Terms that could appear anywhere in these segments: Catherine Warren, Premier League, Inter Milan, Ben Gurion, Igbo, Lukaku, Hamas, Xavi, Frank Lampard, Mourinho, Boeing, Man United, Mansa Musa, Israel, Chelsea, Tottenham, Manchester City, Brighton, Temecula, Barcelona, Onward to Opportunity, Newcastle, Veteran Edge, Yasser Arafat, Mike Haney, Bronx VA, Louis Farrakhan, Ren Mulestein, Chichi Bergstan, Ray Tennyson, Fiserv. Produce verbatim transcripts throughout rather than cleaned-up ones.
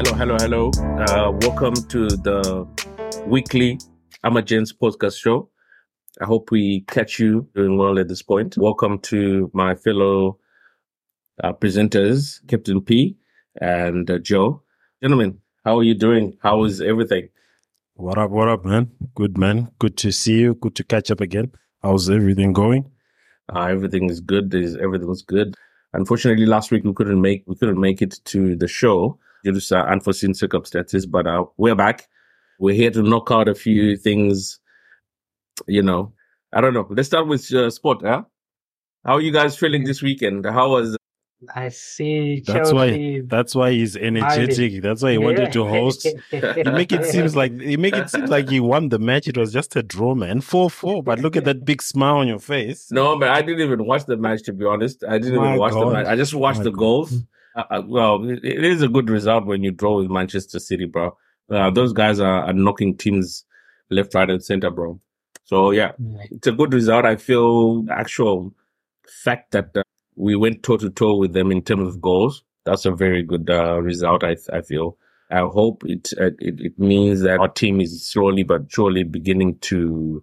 Hello, hello, hello. Uh, welcome to the weekly Amagents podcast show. I hope we catch you doing well at this point. Welcome to my fellow uh, presenters, Captain P and uh, Joe. Gentlemen, how are you doing? How is everything? What up, what up, man? Good, man. Good to see you. Good to catch up again. How's everything going? Uh, everything is good. Is everything's good. Unfortunately, last week we couldn't make we couldn't make it to the show due to some unforeseen circumstances. But uh, we're back. We're here to knock out a few things. You know, I don't know. Let's start with uh, sport. Huh? How are you guys feeling this weekend? How was? I see. That's Chelsea. why. That's why he's energetic. Hardy. That's why he wanted to host. You make it seems like you make it seem like he won the match. It was just a draw, man. four four. But look at that big smile on your face. No, but I didn't even watch the match. To be honest, I didn't My even watch God. the match. I just watched My the goals. Uh, well, it, it is a good result when you draw with Manchester City, bro. Uh, those guys are, are knocking teams left, right, and center, bro. So yeah, it's a good result. I feel the actual fact that. Uh, We went toe-to-toe with them in terms of goals. That's a very good uh, result, I, I feel. I hope it, it it means that our team is slowly but surely beginning to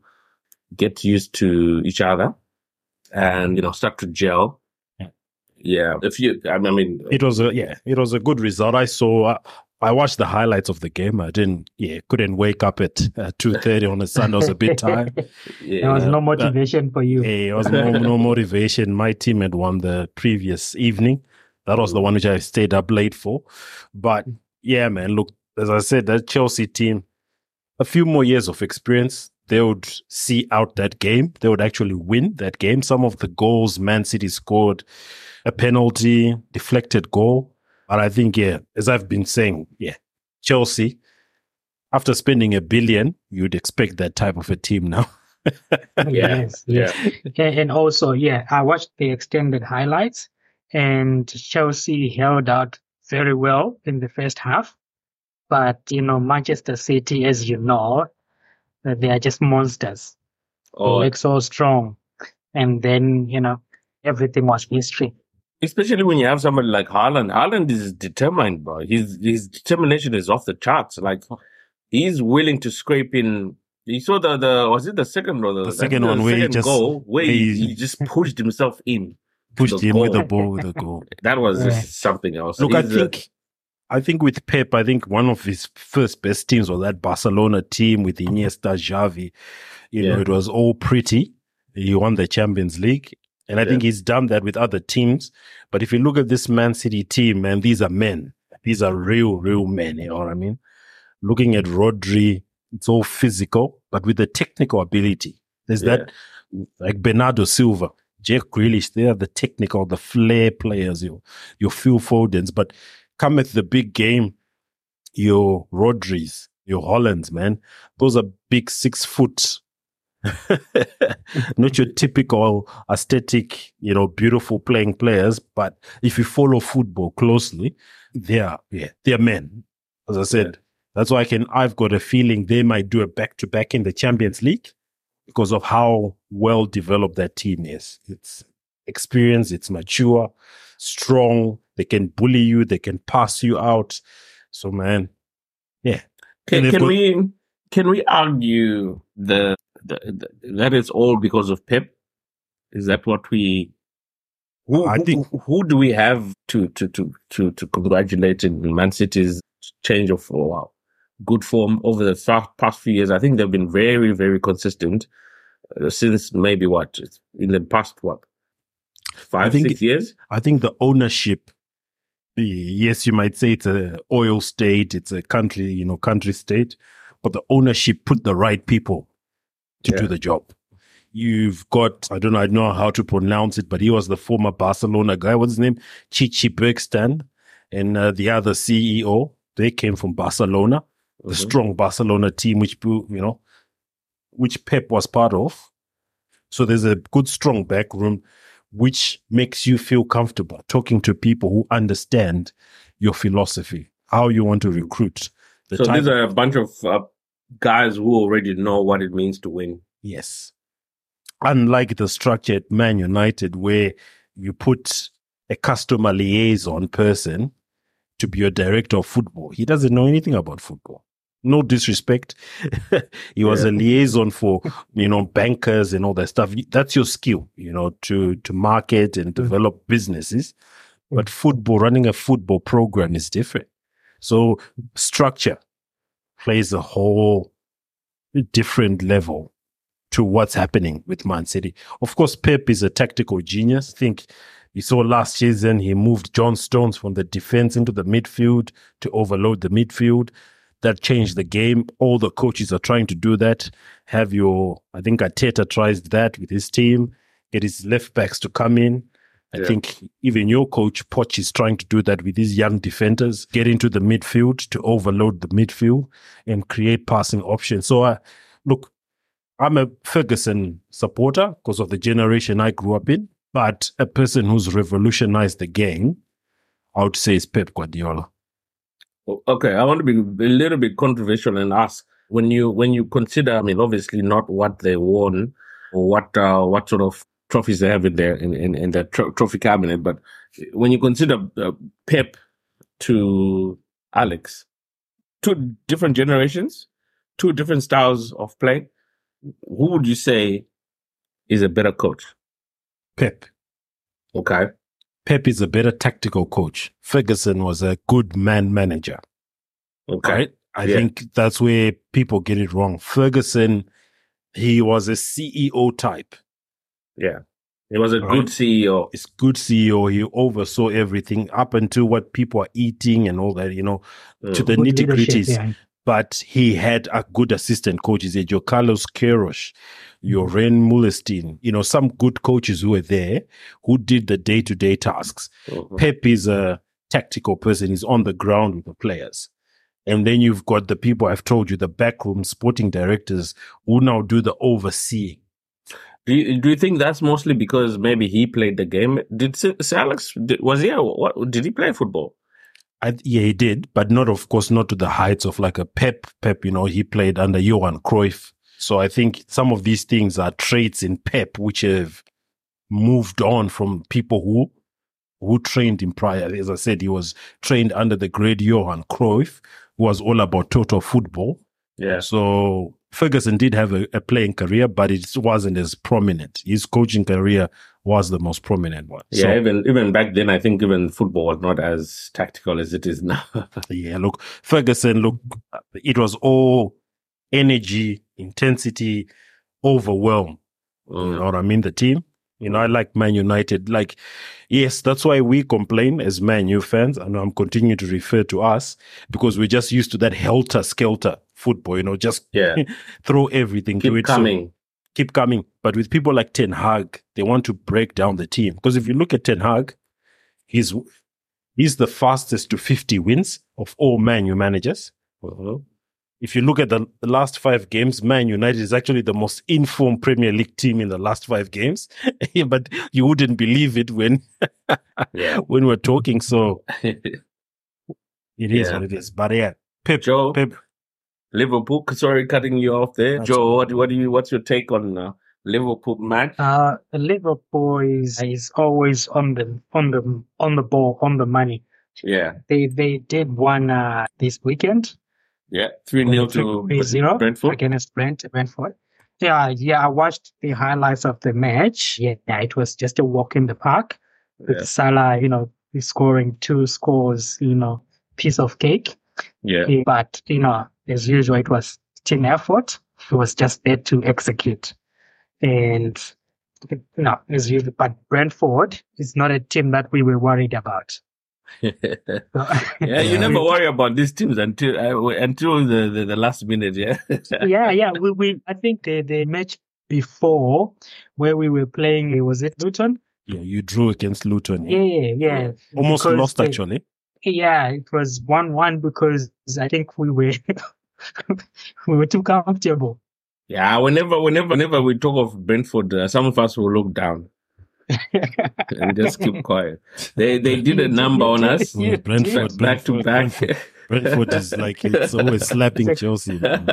get used to each other and, you know, start to gel. Yeah. yeah. If you, I mean... It was a, yeah, it was a good result. I saw... Uh, I watched the highlights of the game. I didn't, yeah, couldn't wake up at uh, two thirty on a Sunday. I was a bit tired. yeah. There was no motivation uh, for you. Yeah, there was no, no motivation. My team had won the previous evening. That was the one which I stayed up late for. But yeah, man, look, as I said, that Chelsea team, a few more years of experience, they would see out that game. They would actually win that game. Some of the goals Man City scored, a penalty, deflected goal. But I think, yeah, as I've been saying, yeah, Chelsea, after spending a billion, you'd expect that type of a team now. yes, yes. Yeah. And also, yeah, I watched the extended highlights and Chelsea held out very well in the first half. But, you know, Manchester City, as you know, they are just monsters. Oh. They look so strong. And then, you know, everything was history. Especially when you have somebody like Haaland. Haaland is determined, bro. His his determination is off the charts. Like, he's willing to scrape in. You saw the, the was it the second or the, the second the, one the where second he just goal where he, he, he just pushed himself in, pushed him goal. with the ball with the goal. That was yeah. just something else. Look, he's I think. A, I think with Pep, I think one of his first best teams was that Barcelona team with Iniesta, Xavi. You yeah. know, it was all pretty. He won the Champions League. And I yeah. think he's done that with other teams. But if you look at this Man City team, man, these are men. These are real, real men, you know what I mean? Looking at Rodri, it's all physical, but with the technical ability. There's yeah. that, like Bernardo Silva, Jack Grealish, they are the technical, the flair players, your, your Phil Fodens. But come at the big game, your Rodris, your Haalands, man, those are big six-foot not your typical aesthetic, you know, beautiful playing players, but if you follow football closely, they are, yeah, they are men. As I said, yeah. that's why I can. I've got a feeling they might do a back-to-back in the Champions League because of how well developed that team is. It's experienced, it's mature, strong. They can bully you, they can pass you out. So, man, yeah. Can, can got, we can we argue the? The, the, that is all because of Pep? Is that what we... Who, I think, who, who do we have to, to, to, to, to congratulate in Man City's change of oh, good form over the past few years? I think they've been very, very consistent uh, since maybe what? In the past, what? Five, I think, six years? I think the ownership, yes, you might say it's an oil state, it's a country, you know, country state, but the ownership put the right people to yeah. do the job. You've got, I don't know, I don't know how to pronounce it, but he was the former Barcelona guy. What's his name? Chichi Bergstan and uh, the other C E O. They came from Barcelona, mm-hmm. the strong Barcelona team, which, you know, which Pep was part of. So there's a good, strong back room, which makes you feel comfortable talking to people who understand your philosophy, how you want to recruit. The so type- these are a bunch of... Uh- guys who already know what it means to win. Yes. Unlike the structure at Man United where you put a customer liaison person to be a director of football. He doesn't know anything about football. No disrespect. He was yeah. a liaison for, you know, bankers and all that stuff. That's your skill, you know, to, to market and develop mm-hmm. businesses. But football, running a football program is different. So structure plays a whole different level to what's happening with Man City. Of course, Pep is a tactical genius. I think you saw last season he moved John Stones from the defense into the midfield to overload the midfield. That changed the game. All the coaches are trying to do that. Have your, I think Arteta tries that with his team. Get his left backs to come in. I yeah. think even your coach, Poch, is trying to do that with these young defenders. Get into the midfield to overload the midfield and create passing options. So, uh, look, I'm a Ferguson supporter because of the generation I grew up in. But a person who's revolutionized the game, I would say, is Pep Guardiola. Okay, I want to be a little bit controversial and ask, when you when you consider, I mean, obviously not what they won or what uh, what sort of trophies they have in their in in, in their tro- trophy cabinet, but when you consider uh, Pep to Alex, two different generations, two different styles of play, who would you say is a better coach? Pep. Okay. Pep is a better tactical coach. Ferguson was a good man manager. Okay. Right? I yeah. think that's where people get it wrong. Ferguson, he was a C E O type. Yeah. He was a right? good C E O. It's good C E O. He oversaw everything up until what people are eating and all that, you know, mm. to the good nitty-gritties. Yeah. But he had a good assistant coaches, your Carlos Queiroz, your Ren Mulestein, you know, some good coaches who were there who did the day-to-day tasks. Mm-hmm. Pep is a tactical person. He's on the ground with the players. And then you've got the people I've told you, the backroom sporting directors who now do the overseeing. Do you, do you think that's mostly because maybe he played the game? Did Sir Alex, did, was he, what, did he play football? I, yeah, he did, but not, of course, not to the heights of like a Pep. Pep, you know, he played under Johan Cruyff. So I think some of these things are traits in Pep which have moved on from people who who trained him prior. As I said, he was trained under the great Johan Cruyff, who was all about total football. Yeah. So Ferguson did have a, a playing career, but it wasn't as prominent. His coaching career was the most prominent one. Yeah, so, even even back then, I think even football was not as tactical as it is now. yeah, look, Ferguson, look, it was all energy, intensity, overwhelm. Mm. You know what I mean? The team. You know, I like Man United. Like, yes, that's why we complain as Man U fans, and I'm continuing to refer to us, because we're just used to that helter-skelter football, you know, just yeah. throw everything Keep to it. Coming. So, Keep coming. But with people like Ten Hag, they want to break down the team. Because if you look at Ten Hag, he's he's the fastest to fifty wins of all Man U managers. Uh-huh. If you look at the, the last five games, Man United is actually the most informed Premier League team in the last five games. But you wouldn't believe it when, yeah. when we're talking. So it is yeah. what it is. But yeah, Pep, Joe. Pep. Liverpool, sorry, cutting you off there. That's Joe, what, what do you? What's your take on uh, Liverpool match? Uh, Liverpool is, is always on the on the on the ball, on the money. Yeah, they they did one uh, this weekend. Yeah, three nil to three zero Brentford against Brent, Brentford. Yeah, yeah. I watched the highlights of the match. Yeah, it was just a walk in the park with yeah. Salah, you know, scoring two scores, you know, piece of cake. Yeah, but you know. As usual, it was team effort. It was just there to execute. And, you know, as usual, but Brentford is not a team that we were worried about. yeah, you never worry about these teams until uh, until the, the, the last minute, yeah? yeah, yeah. We, we I think the, the match before where we were playing, was it Luton? Yeah, you drew against Luton. Yeah, yeah. yeah. Almost because lost, they, actually. Yeah, it was one one because I think we were we were too comfortable. Yeah, whenever whenever whenever we talk of Brentford, uh, some of us will look down and just keep quiet. They they did a number on us. Mm, Brentford, back Brentford, to back. Brentford, Brentford is like it's always slapping it's Chelsea. No,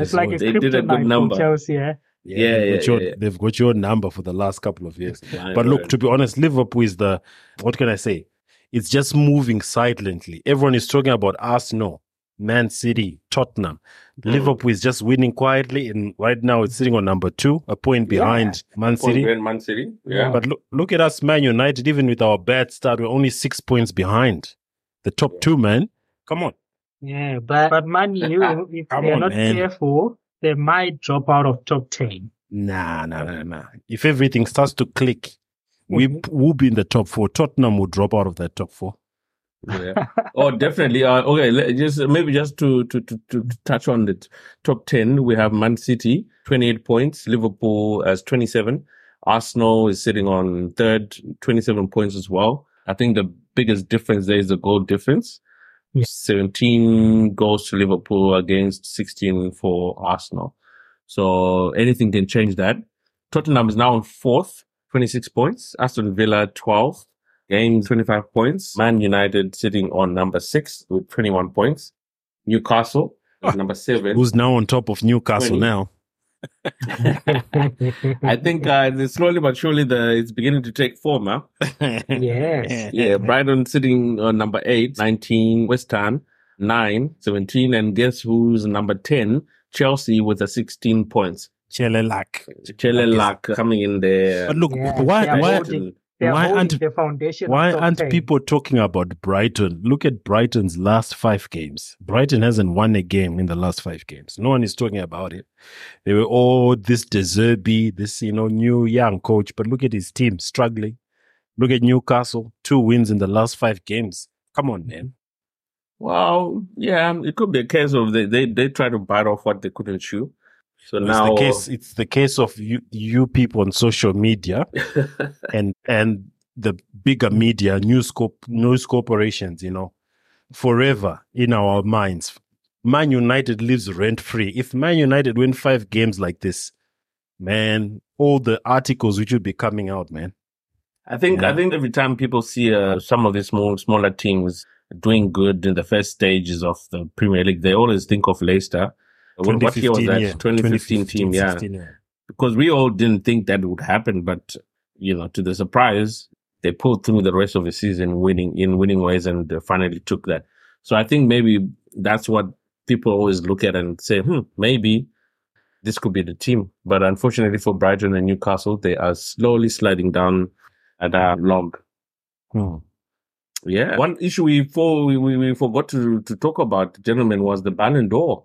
it's like always, a they did a good number. Chelsea, yeah. Yeah, yeah, they've, yeah, got your, yeah. they've got your number for the last couple of years. But look, to be honest, Liverpool is the what can I say? It's just moving silently. Everyone is talking about Arsenal, Man City, Tottenham. Mm. Liverpool is just winning quietly, and right now it's sitting on number two, a point behind yeah. Man City. Point Man City. Yeah. But look, look at us, Man United. Even with our bad start, we're only six points behind the top yeah. two, man. Come on. Yeah, but, but Man U, if Come they're on, not man. careful, they might drop out of top ten. Nah, nah, nah, nah. If everything starts to click, we will be in the top four. Tottenham will drop out of that top four. Yeah. Oh, definitely. Uh, okay, let, just maybe just to, to to to touch on the top ten, we have Man City, twenty-eight points. Liverpool has twenty-seven. Arsenal is sitting on third, twenty-seven points as well. I think the biggest difference there is the goal difference. Yeah. seventeen goals to Liverpool against sixteen for Arsenal. So anything can change that. Tottenham is now on fourth, twenty-six points. Aston Villa, twelfth. Game, twenty-five points. Man United sitting on number six with twenty-one points. Newcastle, oh, number seven. Who's now on top of Newcastle twenty. Now? I think uh, slowly but surely the, it's beginning to take form, huh? Yes. Yeah, Brighton sitting on number eight, nineteen. West Ham, nine, seventeen. And guess who's number ten? Chelsea with a sixteen points. Chelelak. Chelelak coming in there. But look, yeah, why, why, holding, why aren't, the foundation why aren't people talking about Brighton? Look at Brighton's last five games. Brighton hasn't won a game in the last five games. No one is talking about it. They were all this De Zerbi, this, you know, new young coach. But look at his team struggling. Look at Newcastle. Two wins in the last five games. Come on, man. Well, yeah, it could be a case of they they, they try to bite off what they couldn't chew. So it's now the case, it's the case of you you people on social media and and the bigger media, news corp, news corporations, you know, forever in our minds. Man United lives rent free. If Man United win five games like this, man, all the articles which would be coming out, man. I think yeah. I think every time people see uh, some of these small smaller teams doing good in the first stages of the Premier League, they always think of Leicester. What year was that? Yeah. twenty fifteen, twenty fifteen team, yeah. sixteen, yeah. Because we all didn't think that would happen, but you know, to the surprise, they pulled through the rest of the season, winning in winning ways, and they finally took that. So I think maybe that's what people always look at and say, "Hmm, maybe this could be the team." But unfortunately for Brighton and Newcastle, they are slowly sliding down at a log. Hmm. Yeah. One issue we, for, we, we forgot to, to talk about, gentlemen, was the Ballon d'Or,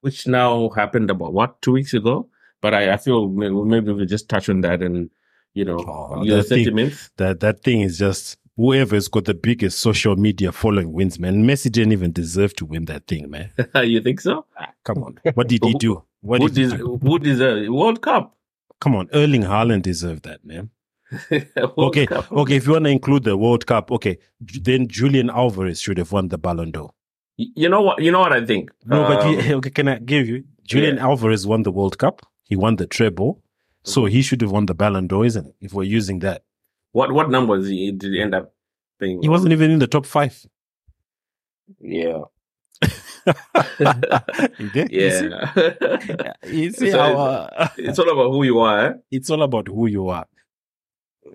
which now happened about, what, two weeks ago? But I, I feel maybe we'll just touch on that and, you know, oh, your sentiments. That, that thing is just, whoever's got the biggest social media following wins, man. Messi didn't even deserve to win that thing, man. You think so? Ah, come on. What did he do? What who, did he des- do? Who deserved World Cup? Come on. Erling Haaland deserved that, man. okay, Cup. okay. If you want to include the World Cup, okay, then Julian Alvarez should have won the Ballon d'Or. You know what? You know what I think. No, um, but you, okay, can I give you? Julian yeah. Alvarez won the World Cup. He won the treble, so he should have won the Ballon d'Or, isn't it? If we're using that, what what numbers he, did he end up being? He wasn't even in the top five. Yeah. you did? Yeah. You see, you see so how, uh, it's all about who you are. Eh? It's all about who you are.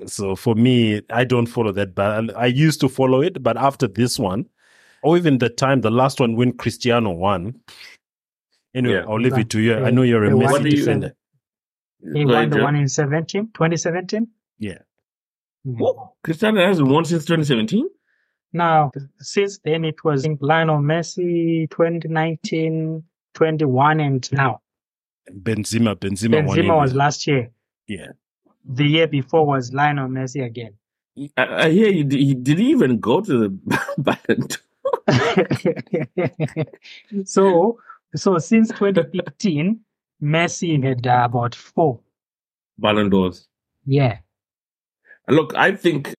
So for me, I don't follow that. But I used to follow it, but after this one, or even the time, the last one when Cristiano won. Anyway, yeah. I'll leave it to you. I know you're a Messi defender. He won the one in twenty seventeen? Yeah. Mm-hmm. Oh, Cristiano hasn't won since twenty seventeen? No, since then it was Lionel Messi, twenty nineteen, twenty-one, and now. Benzema, Benzema, Benzema won. Benzema was last year. Yeah. The year before was Lionel Messi again. I, I hear you. He, he didn't even go to the Ballon d'Or. so, so since twenty fifteen, Messi had uh, about four Ballon d'Ors. Yeah. Look, I think,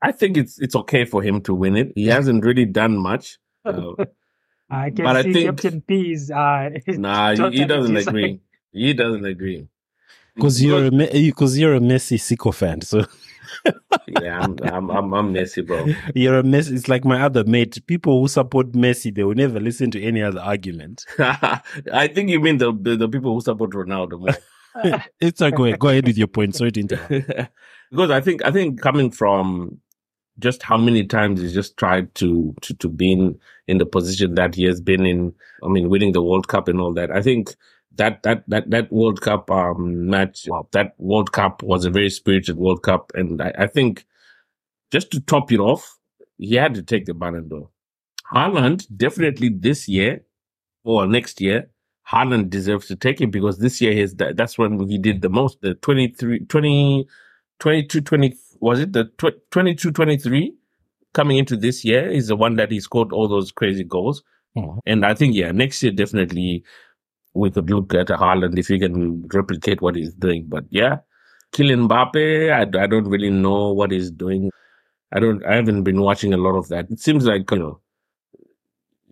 I think it's it's okay for him to win it. He hasn't really done much. Uh, I can but see I think, Captain P is. Uh, nah, he doesn't agree. He doesn't agree. Because you're because you're a Messi sycophant, so yeah, I'm I'm I'm, I'm Messi, bro. You're a Messi. It's like my other mate. People who support Messi, they will never listen to any other argument. I think you mean the the, the people who support Ronaldo. It's like, go ahead, go ahead with your point. Sorry to interrupt. Because I think I think coming from just how many times he's just tried to to to be in, in the position that he has been in. I mean, winning the World Cup and all that. I think that that that that World Cup um, match, well, that World Cup was a very spirited World Cup, and I, I think just to top it off, he had to take the Ballon d'Or. Haaland definitely this year or next year, Haaland deserves to take it, because this year is that that's when he did the most. The twenty-three, twenty, twenty-two, twenty. Was it the twenty-two twenty-three coming into this year is the one that he scored all those crazy goals. Mm-hmm. And I think, yeah, next year definitely we could look at Haaland if he can replicate what he's doing. But yeah, Kylian Mbappe, I, I don't really know what he's doing. I don't, I haven't been watching a lot of that. It seems like, you know,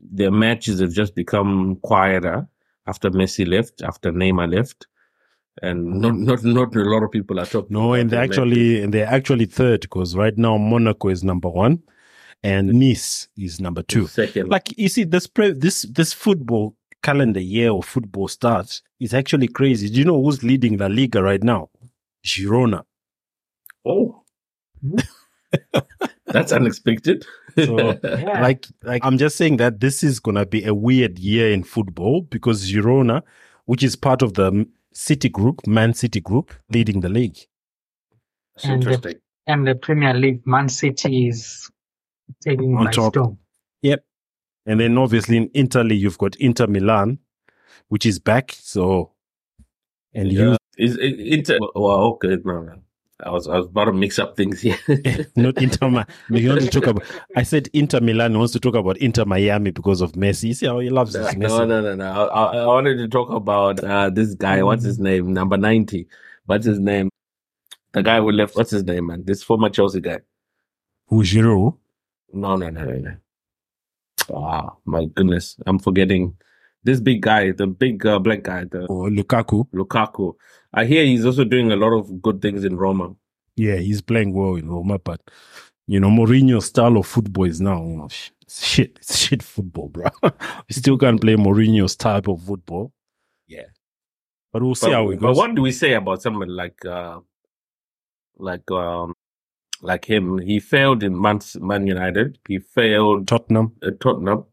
their matches have just become quieter after Messi left, after Neymar left. And not, not not a lot of people are talking. No, and they're actually and they're actually third, because right now Monaco is number one, and Nice is number two. Second. Like you see, this pre- this this football calendar year or football starts is actually crazy. Do you know who's leading La Liga right now? Girona. Oh, that's unexpected. So, yeah. Like like I'm just saying that this is gonna be a weird year in football, because Girona, which is part of the City Group, Man City Group, leading the league. That's and interesting. The, and the Premier League, Man City is taking on by top. Storm. Yep. And then obviously in Italy, you've got Inter Milan, which is back. So, and yeah. you is it, Inter. Well, okay, no, no. I was I was about to mix up things here. Not Inter Milan. You want to talk about? I said Inter Milan wants to talk about Inter Miami because of Messi. See how he loves no, this Messi. No, no, no, no. I, I wanted to talk about uh, this guy. What's his name? Number ninety. What's his name? The guy who left. What's his name, man? This former Chelsea guy. Who, Giroud? No, no, no, no, no. Ah, my goodness, I'm forgetting. This big guy, the big uh, black guy. The, oh, Lukaku. Lukaku. I hear he's also doing a lot of good things in Roma. Yeah, he's playing well in Roma, but, you know, Mourinho's style of football is now, you know, shit, it's shit football, bro. We still can't play Mourinho's type of football. Yeah. But we'll see but, how it goes. But what do we say about someone like, uh, like, um, like him? He failed in Man, Man United. He failed. Tottenham. Uh, Tottenham.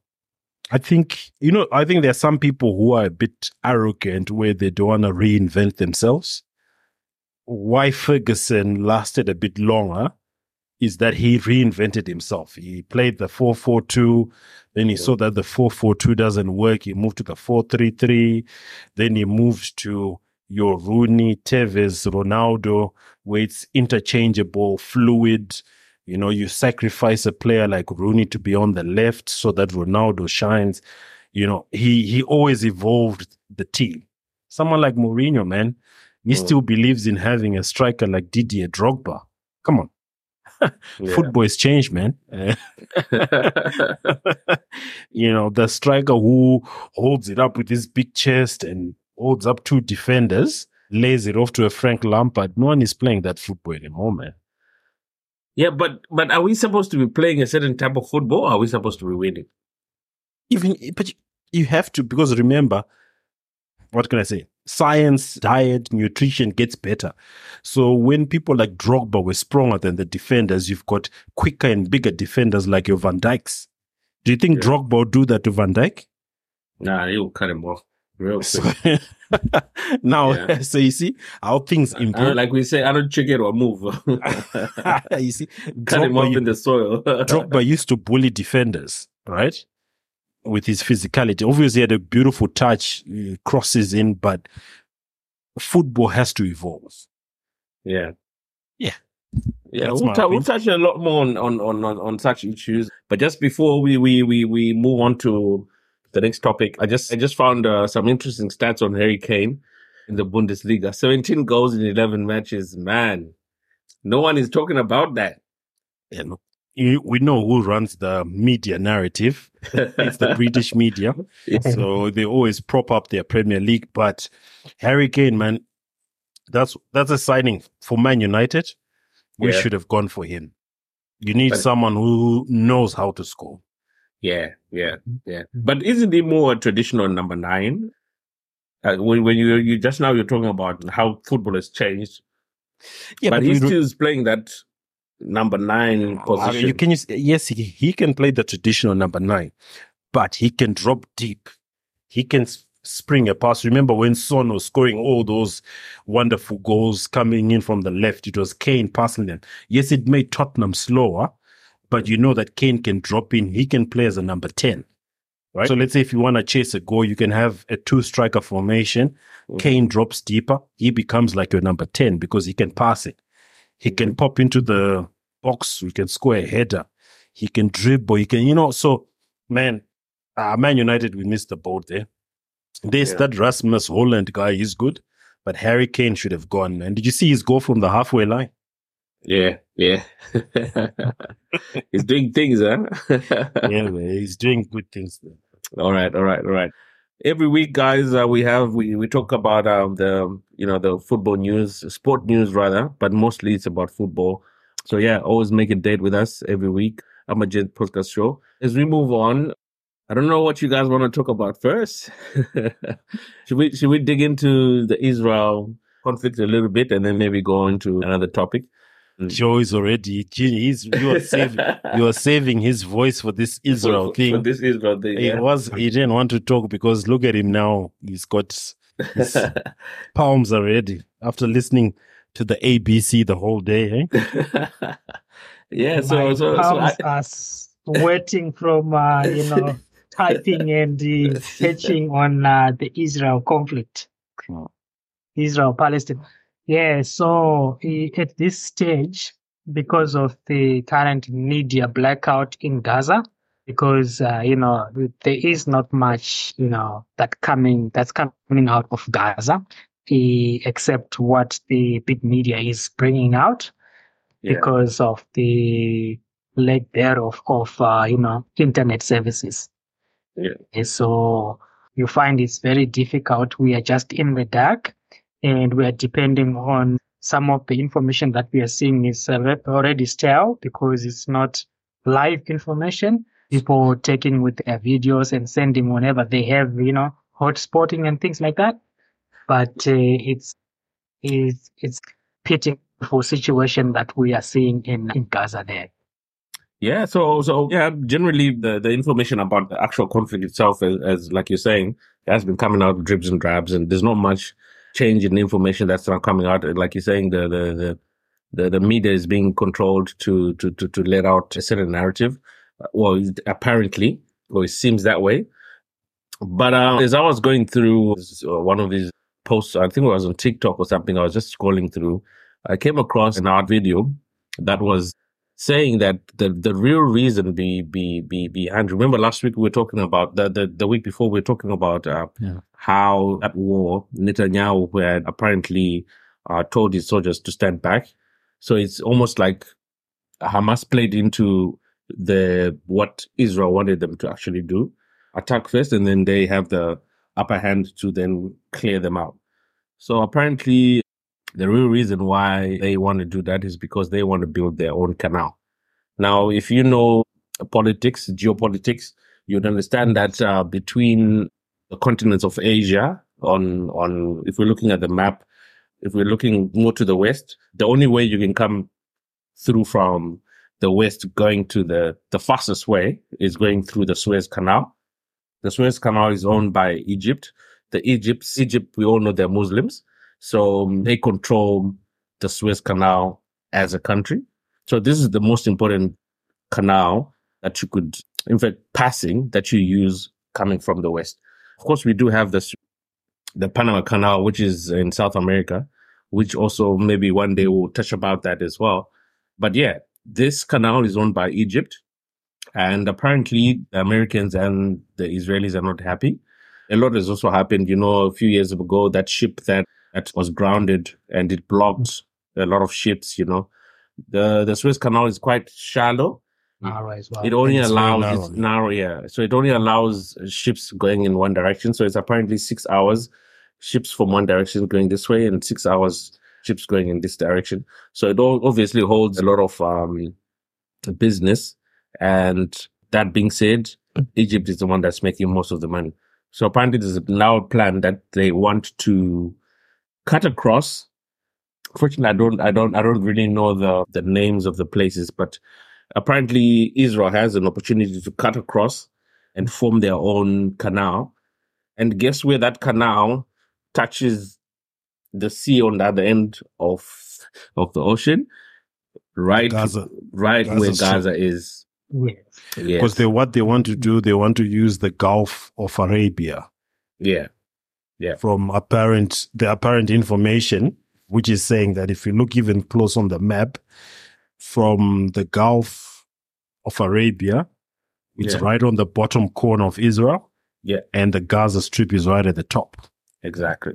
I think, you know, I think there are some people who are a bit arrogant where they don't want to reinvent themselves. Why Ferguson lasted a bit longer is that he reinvented himself. He played the four four two, then he yeah. saw that the four four two doesn't work. He moved to the four three three, then he moved to your Rooney, Tevez, Ronaldo, where it's interchangeable, fluid. You know, you sacrifice a player like Rooney to be on the left so that Ronaldo shines. You know, he he always evolved the team. Someone like Mourinho, man, he mm. still believes in having a striker like Didier Drogba. Come on. Yeah. Football has changed, man. You know, the striker who holds it up with his big chest and holds up two defenders, lays it off to a Frank Lampard. No one is playing that football anymore, man. Yeah, but but are we supposed to be playing a certain type of football, or are we supposed to be winning? Even, but you have to, because remember, what can I say? Science, diet, nutrition gets better. So when people like Drogba were stronger than the defenders, you've got quicker and bigger defenders like your Van Dijks. Do you think yeah. Drogba would do that to Van Dijk? Nah, he will cut him off. Real quick. Now, yeah. So you see how things improve. Uh, like we say, I don't check it or move. You see, cut him off in the soil. Drogba used to bully defenders, right? With his physicality. Obviously, he had a beautiful touch, crosses in, but football has to evolve. Yeah. Yeah. Yeah, That's we'll, t- we'll touch a lot more on, on, on, on such issues. But just before we, we, we, we move on to the next topic, I just I just found uh, some interesting stats on Harry Kane in the Bundesliga. seventeen goals in eleven matches. Man, no one is talking about that. Yeah, no. We know who runs the media narrative. It's the British media. So they always prop up their Premier League. But Harry Kane, man, that's, that's a signing for Man United. We yeah. should have gone for him. You need but, someone who knows how to score. Yeah, yeah, yeah. But isn't he more a traditional number nine? Uh, when when you you just now you're talking about how football has changed. Yeah, but, but he re- still is playing that number nine position. You can, yes, he, he can play the traditional number nine, but he can drop deep. He can spring a pass. Remember when Son was scoring all those wonderful goals coming in from the left, it was Kane passing them. Yes, it made Tottenham slower, but you know that Kane can drop in. He can play as a number ten. Right? So let's say if you want to chase a goal, you can have a two-striker formation. Mm. Kane drops deeper. He becomes like your number ten because he can pass it. He can pop into the box. He can score a header. He can dribble. He can, you know, so, man, uh, Man United, we missed the boat there. This, yeah. That Rasmus Haaland guy is good, but Harry Kane should have gone. And did you see his goal from the halfway line? Yeah, yeah. He's doing things, huh? Yeah, man, he's doing good things. All right, all right, all right. Every week, guys, uh, we have we, we talk about um, the you know the football news, sport news rather, but mostly it's about football. So yeah, always make a date with us every week. Amajid Podcast Show. As we move on, I don't know what you guys want to talk about first. should we should we dig into the Israel conflict a little bit and then maybe go on to another topic? Joe is already he's you are saving you are saving his voice for this Israel for, thing. For this Israel thing, yeah. He was he didn't want to talk because look at him now. He's got his palms already after listening to the A B C the whole day. Eh? yeah, so My so, palms so I... are sweating from uh, you know typing and uh, searching on uh, the Israel conflict, Israel Palestine. Yeah, so at this stage, because of the current media blackout in Gaza, because, uh, you know, there is not much, you know, that coming that's coming out of Gaza, except what the big media is bringing out yeah. because of the lack thereof of, uh, you know, internet services. Yeah. And so you find it's very difficult. We are just in the dark. And we are depending on some of the information that we are seeing is already stale because it's not live information. People taking with their videos and sending whenever they have, you know, hotspotting and things like that. But uh, it's it's it's pitiful situation that we are seeing in, in Gaza there. Yeah. So so yeah. Generally, the, the information about the actual conflict itself, as, as like you're saying, has been coming out dribs and drabs, and there's not much change in information that's not coming out. Like you're saying, the the the, the media is being controlled to, to to to let out a certain narrative. Well, apparently, or it seems that way. But uh, as I was going through one of these posts, I think it was on TikTok or something, I was just scrolling through. I came across an art video that was saying that the, the real reason be, be, be, behind. Remember last week we were talking about, the, the, the week before we were talking about uh, yeah. how at war, Netanyahu had apparently uh, told his soldiers to stand back. So it's almost like Hamas played into the what Israel wanted them to actually do. Attack first, and then they have the upper hand to then clear them out. So apparently, the real reason why they want to do that is because they want to build their own canal. Now, if you know politics, geopolitics, you'd understand that uh, between the continents of Asia, on on if we're looking at the map, if we're looking more to the west, the only way you can come through from the west going to the, the fastest way is going through the Suez Canal. The Suez Canal is owned by Egypt. The Egypt's, Egypt, we all know they're Muslims. So they control the Suez Canal as a country. So this is the most important canal that you could, in fact, passing that you use coming from the West. Of course, we do have this, the Panama Canal, which is in South America, which also maybe one day we'll touch about that as well. But yeah, this canal is owned by Egypt. And apparently, the Americans and the Israelis are not happy. A lot has also happened. You know, a few years ago, that ship that That was grounded and it blocked a lot of ships, you know. The the Suez Canal is quite shallow. Narrow as well. It only it's allows, narrow. It's narrow, yeah. So it only allows ships going in one direction. So it's apparently six hours, ships from one direction going this way and six hours, ships going in this direction. So it all obviously holds a lot of um, business. And that being said, Egypt is the one that's making most of the money. So apparently there's now a plan that they want to cut across Fortunately, I don't, I don't, I don't really know the the names of the places, but apparently Israel has an opportunity to cut across and form their own canal. And guess where that canal touches the sea on the other end of of the ocean, right? Gaza. Right Gaza where Gaza Street. is. Yes. Because they what they want to do, they want to use the Gulf of Arabia. Yeah. Yeah. From apparent the apparent information, which is saying that if you look even close on the map, from the Gulf of Arabia, it's yeah. right on the bottom corner of Israel. Yeah. And the Gaza Strip is right at the top. Exactly.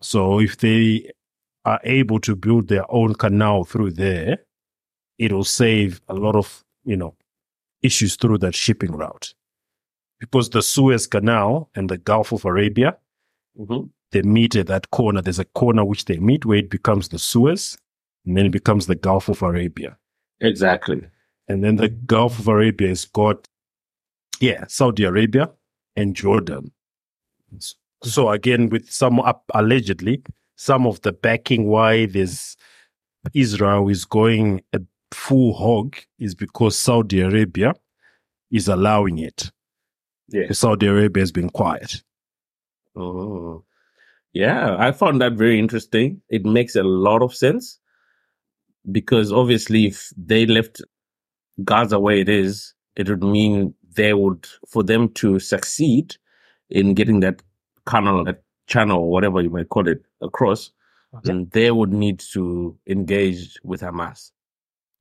So if they are able to build their own canal through there, it'll save a lot of, you know, issues through that shipping route. Because the Suez Canal and the Gulf of Arabia, mm-hmm. they meet at that corner. There's a corner which they meet where it becomes the Suez, and then it becomes the Gulf of Arabia. Exactly. And then the Gulf of Arabia has got, yeah, Saudi Arabia and Jordan. So again, with some up, allegedly, some of the backing why there's Israel is going a full hog is because Saudi Arabia is allowing it. Yeah. Saudi Arabia has been quiet. Oh, yeah. I found that very interesting. It makes a lot of sense because obviously if they left Gaza where it is, it would mean they would, for them to succeed in getting that canal, that channel, or whatever you might call it, across, okay. and they would need to engage with Hamas.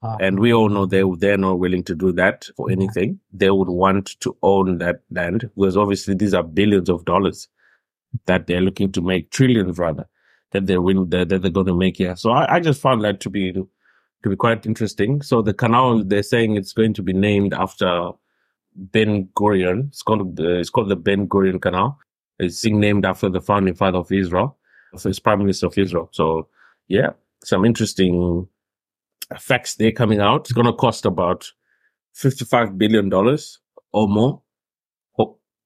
Ah. And we all know they, they're not willing to do that for anything. They would want to own that land because obviously these are billions of dollars that they're looking to make, trillions rather, that they're, willing, that, that they're going to make here. So I, I just found that to be to be quite interesting. So the canal, they're saying it's going to be named after Ben Gurion. It's called the, it's called the Ben Gurion Canal. It's being named after the founding father of Israel, the first prime minister of Israel. So yeah, some interesting facts there coming out. It's going to cost about fifty-five billion dollars or more.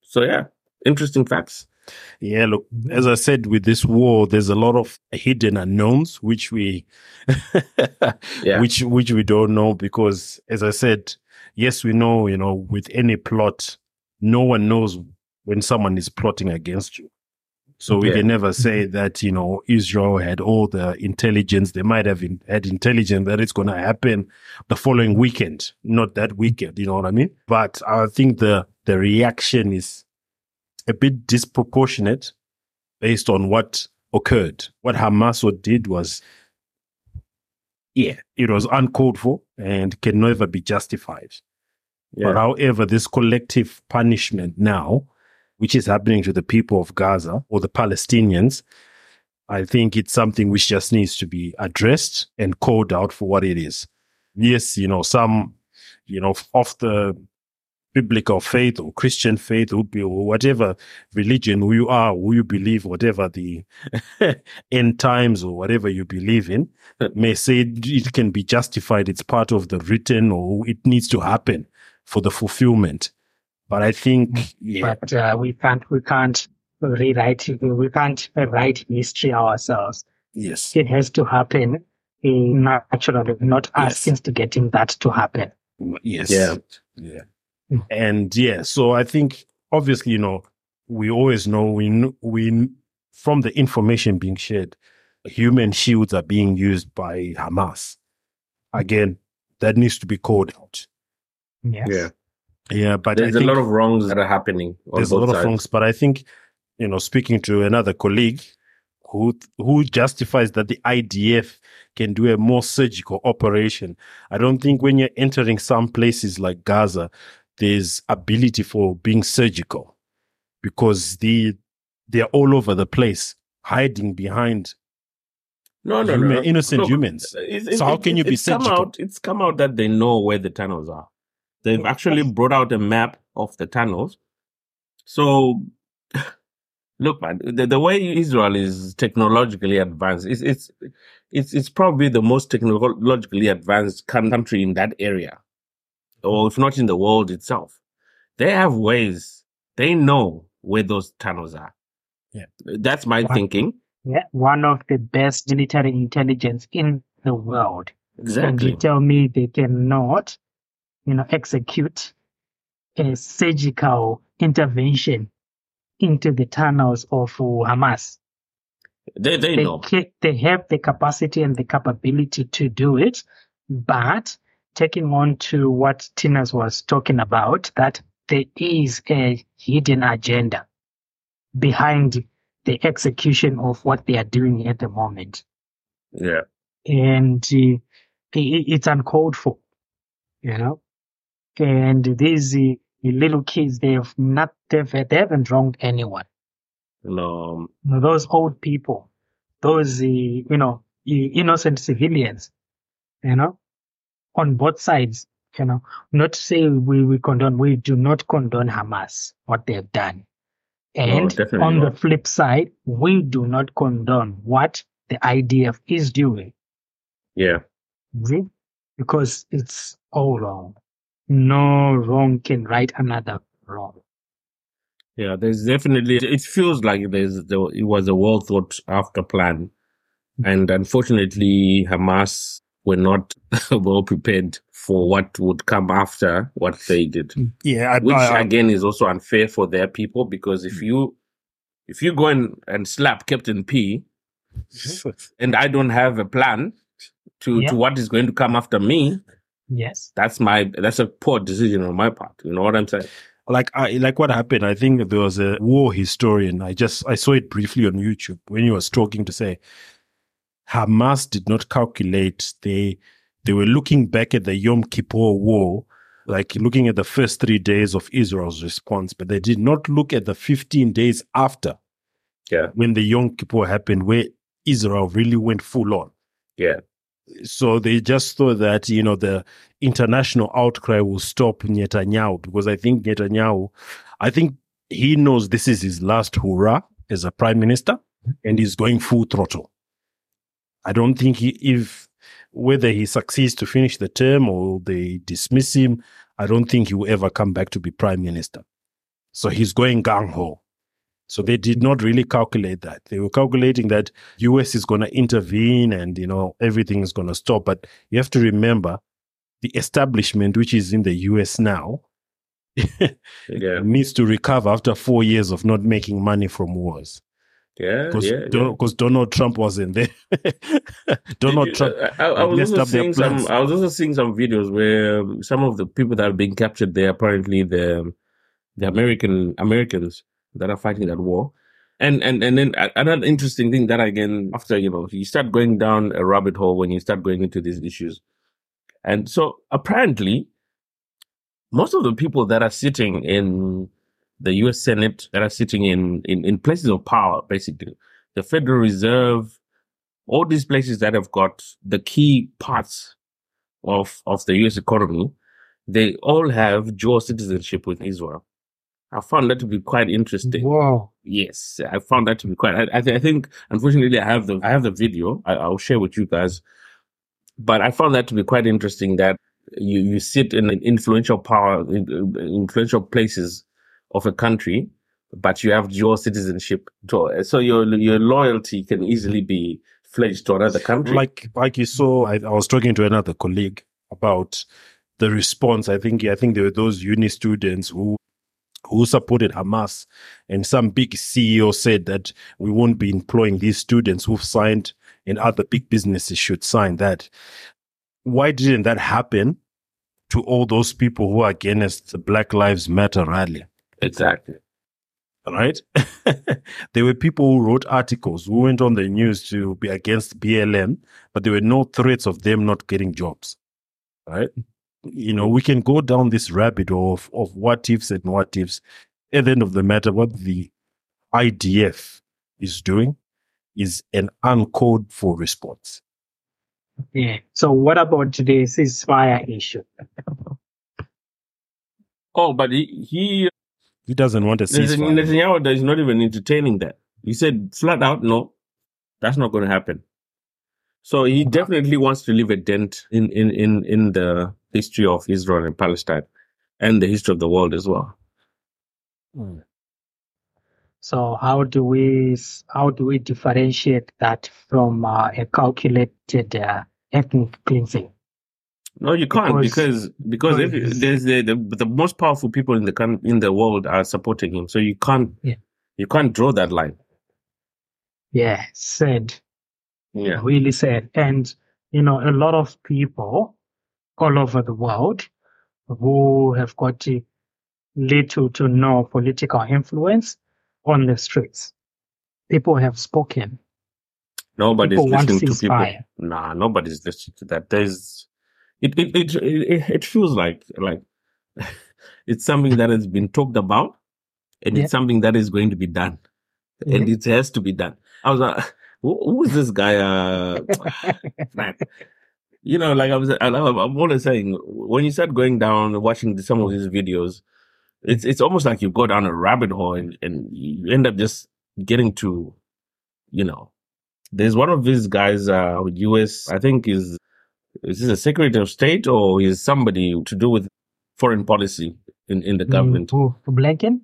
So yeah, interesting facts. Yeah, look, as I said, with this war, there's a lot of hidden unknowns, which we, yeah. which, which we don't know because, as I said, yes, we know, you know, with any plot, no one knows when someone is plotting against you. So we yeah. can never say that, you know, Israel had all the intelligence. They might have in, had intelligence that it's going to happen the following weekend, not that weekend, you know what I mean? But I think the, the reaction is a bit disproportionate based on what occurred. What Hamas did was, yeah, it was uncalled for and can never be justified. Yeah. But however, this collective punishment now, which is happening to the people of Gaza or the Palestinians, I think it's something which just needs to be addressed and called out for what it is. Yes, you know, some, you know, of the biblical faith or Christian faith or whatever religion who you are, who you believe, whatever the end times or whatever you believe in, may say it can be justified. It's part of the written or it needs to happen for the fulfillment. But I think, yeah. But uh, we can't, we can't rewrite, we can't write history ourselves. Yes. It has to happen naturally, not yes. us instigating that to happen. Yes. Yeah. Yeah. Mm. And yeah, so I think, obviously, you know, we always know, we, we, from the information being shared, human shields are being used by Hamas. Again, that needs to be called out. Yes. Yeah. Yeah, but there's I think a lot of wrongs that are happening. On there's both a lot sides. of wrongs, but I think, you know, speaking to another colleague who who justifies that the I D F can do a more surgical operation. I don't think when you're entering some places like Gaza, there's ability for being surgical because the they're all over the place, hiding behind no, no, human, no. innocent Look, humans. It, it, so how it, can you it, be it's surgical? Come out, it's come out that they know where the tunnels are. They've actually brought out a map of the tunnels. So, look, man, the, the way Israel is technologically advanced, it's it's it's, it's probably the most technologically advanced country in that area, or if not in the world itself. They have ways. They know where those tunnels are. Yeah, that's my wow. thinking. Yeah, one of the best military intelligence in the world. Exactly. And you tell me they cannot, you know, execute a surgical intervention into the tunnels of Hamas. They they, they know. Ca- they have the capacity and the capability to do it, but taking on to what Tinas was talking about, that there is a hidden agenda behind the execution of what they are doing at the moment. Yeah. And uh, it, it's uncalled for, you know. And these uh, little kids, they have not, they've, they haven't wronged anyone. No. Those old people, those, uh, you know, innocent civilians, you know, on both sides, you know, not to say we, we condone, we do not condone Hamas, what they've done. And no, on not. the flip side, we do not condone what the I D F is doing. Yeah. See? Because it's all wrong. No wrong can right another wrong. Yeah, there's definitely, it feels like there's there, it was a well thought after plan. Mm-hmm. And unfortunately, Hamas were not well prepared for what would come after what they did. Yeah, I, which I, I, again is also unfair for their people, because if you if you go and, and slap Captain P, and I don't have a plan to, yeah. to what is going to come after me, yes, that's my that's a poor decision on my part. You know what I'm saying? Like I like what happened. I think there was a war historian. I just I saw it briefly on YouTube when he was talking to say Hamas did not calculate. They they were looking back at the Yom Kippur War, like looking at the first three days of Israel's response, but they did not look at the fifteen days after, yeah, when the Yom Kippur happened, where Israel really went full on. Yeah. So they just thought that, you know, the international outcry will stop Netanyahu, because I think Netanyahu, I think he knows this is his last hurrah as a prime minister, and he's going full throttle. I don't think he, if whether he succeeds to finish the term or they dismiss him, I don't think he will ever come back to be prime minister. So he's going gung-ho. So they did not really calculate that. They were calculating that U S is going to intervene and, you know, everything is going to stop. But you have to remember the establishment, which is in the U S now, yeah. needs to recover after four years of not making money from wars. Yeah, Cause, yeah, Don- yeah. Donald Trump wasn't there. Donald you, Trump. I, I, I, was also seeing some, I was also seeing some videos where um, some of the people that are being captured there, apparently the the American Americans that are fighting that war, and and and then another interesting thing that again after you know you start going down a rabbit hole when you start going into these issues, and so apparently most of the people that are sitting in the U S Senate that are sitting in, in, in places of power, basically, the Federal Reserve, all these places that have got the key parts of, of the U S economy, they all have dual citizenship with Israel. I found that to be quite interesting. Wow. Yes, I found that to be quite, I, I, th- I think, unfortunately, I have the, I have the video, I, I'll share with you guys, but I found that to be quite interesting that you, you sit in influential power, influential places of a country, but you have dual citizenship, to, so your your loyalty can easily be pledged to another country. Like like you saw, I, I was talking to another colleague about the response. I think I think there were those uni students who who supported Hamas, and some big C E O said that we won't be employing these students who've signed, and other big businesses should sign that. Why didn't that happen to all those people who are against the Black Lives Matter rally? Exactly. Right? There were people who wrote articles who went on the news to be against B L M, but there were no threats of them not getting jobs. Right? You know, we can go down this rabbit hole of, of what ifs and what ifs. At the end of the matter, what the I D F is doing is an uncalled for response. Yeah. So what about today's ceasefire issue? Oh, but he... he... He doesn't want to see Netanyahu is not even entertaining that. He said flat out, no, that's not going to happen. So he definitely wants to leave a dent in, in, in, in the history of Israel and Palestine and the history of the world as well. Mm. So how do we how do we differentiate that from uh, a calculated uh, ethnic cleansing? No, you can't, because because, because if, there's the, the the most powerful people in the in the world are supporting him, so you can't yeah. you can't draw that line. Yeah, sad. Yeah, really sad. And you know, a lot of people all over the world who have got little to no political influence on the streets. People have spoken. Nobody's people listening to people. Nah, nobody's listening to that. There's It it, it it it feels like like it's something that has been talked about, and yeah. it's something that is going to be done, yeah. and it has to be done. I was like, who, who is this guy? Uh, man, you know, like I was, I, I'm always saying, when you start going down watching the, some of his videos, it's it's almost like you go down a rabbit hole, and, and you end up just getting to, you know, there's one of these guys, uh, U S, I think is. Is this a secretary of state, or is somebody to do with foreign policy in, in the government? Mm, who, Blinken?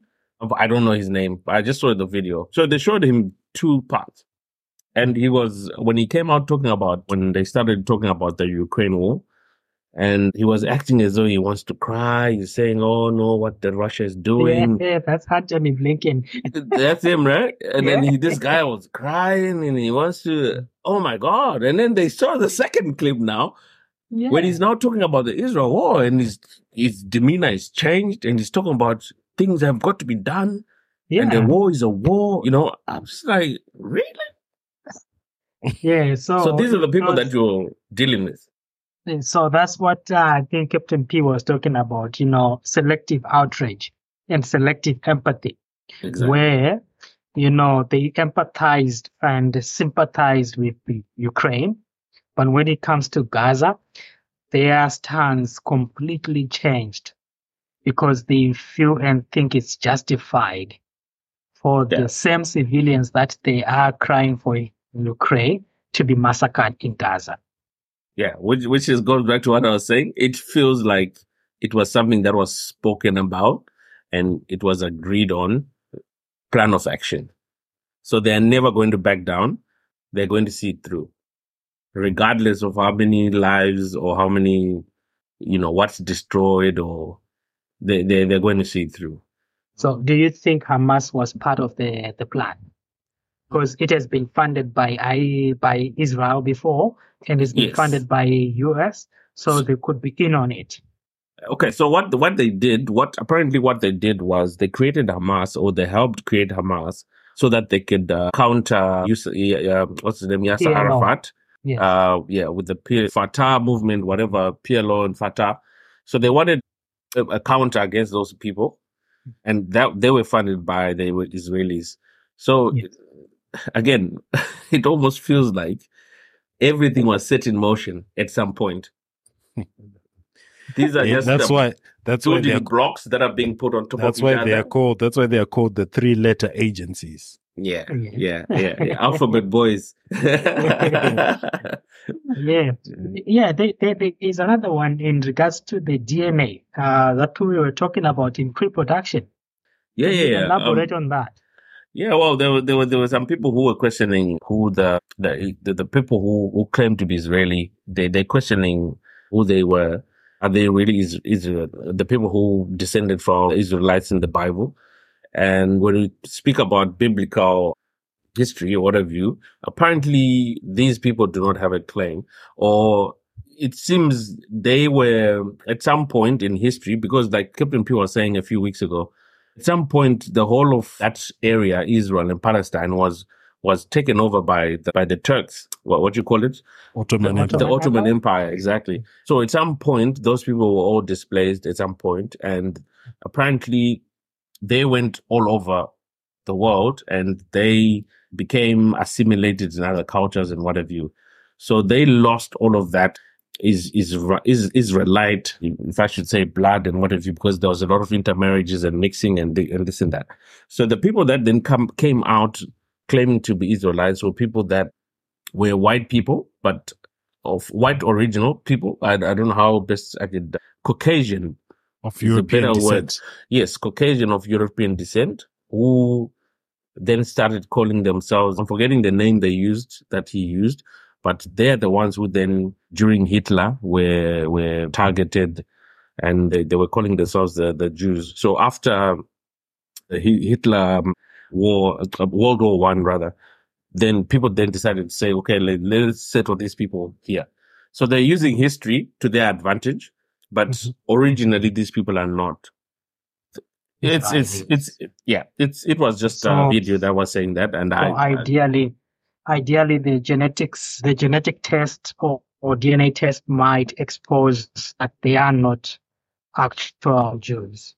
I don't know his name. I just saw the video. So they showed him two parts. And he was, when he came out talking about, when they started talking about the Ukraine war, and he was acting as though he wants to cry. He's saying, oh, no, what the Russia is doing. Yeah, yeah, that's Jeremy Blinken. That's him, right? And yeah. then he, this guy was crying, and he wants to, oh, my God. And then they saw the second clip now, yeah. when he's now talking about the Israel war, and his, his demeanor is changed, and he's talking about things have got to be done, yeah. and the war is a war. You know, I'm just like, really? Yeah, so... so these are the people that you're dealing with. So that's what uh, I think Captain P was talking about, you know, selective outrage and selective empathy, exactly. where, you know, they empathized and sympathized with the Ukraine. But when it comes to Gaza, their stance completely changed because they feel and think it's justified for yeah. the same civilians that they are crying for in Ukraine to be massacred in Gaza. Yeah, which which is goes back to what I was saying. It feels like it was something that was spoken about, and it was agreed on plan of action. So they're never going to back down. They're going to see it through, regardless of how many lives or how many, you know, what's destroyed, or they, they, they're going to see it through. So do you think Hamas was part of the, the plan? Because it has been funded by I by Israel before, and it's been yes. funded by U S, so they could be in on it. Okay, so what what they did, what apparently what they did was they created Hamas, or they helped create Hamas, so that they could uh, counter uh, what's his name Yasser P L O. Arafat, yes. uh, yeah, with the P- Fatah movement, whatever P L O and Fatah. So they wanted a, a counter against those people, and that they were funded by the Israelis. So. Yes. Again, it almost feels like everything was set in motion at some point. These are yeah, just that's why that's why they are, blocks that are being put on top. That's of why each they other. Are called. That's why they are called the three-letter agencies. Yeah, yeah, yeah. yeah. Alphabet boys. yeah, yeah. There, there, there is another one in regards to the D N A uh, that we were talking about in pre-production. Yeah, yeah, yeah. Elaborate um, on that. Yeah, well, there were there were there were some people who were questioning who the the the, the people who, who claimed to be Israeli. They they're questioning who they were. Are they really is Israel? The people who descended from Israelites in the Bible. And when we speak about biblical history or whatever, you apparently these people do not have a claim, or it seems they were at some point in history, because like Captain P was saying a few weeks ago. At some point, the whole of that area, Israel and Palestine, was was taken over by the, by the Turks. What, what do you call it? Ottoman the, Empire. The Ottoman Empire, exactly. So at some point, those people were all displaced at some point, and apparently they went all over the world, and they became assimilated in other cultures and what have you. So they lost all of that. Is, is is Israelite, if I should say, blood and what have you, because there was a lot of intermarriages and mixing and, and this and that. So the people that then come came out claiming to be Israelites were people that were white people, but of white original people. I, I don't know how best I could. Caucasian of European descent. Word. Yes, Caucasian of European descent, who then started calling themselves, I'm forgetting the name they used, that he used, but they're the ones who then, during Hitler, were were targeted, and they, they were calling themselves the, the Jews. So after Hitler war, World War One rather, then people then decided to say, okay, let, let's settle these people here. So they're using history to their advantage, but mm-hmm. originally these people are not. It's, it's, it's, it's, yeah, it's, it was just so, a video that was saying that. And so I, ideally, I, ideally the genetics, the genetic test or, or D N A test might expose that they are not actual Jews.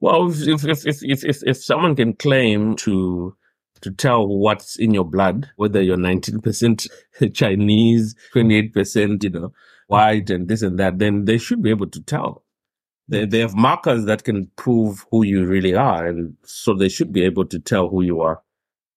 Well, if, if, if, if, if, if someone can claim to, to tell what's in your blood, whether you're nineteen percent Chinese, twenty-eight percent, you know, white and this and that, then they should be able to tell. They, they have markers that can prove who you really are. And so they should be able to tell who you are.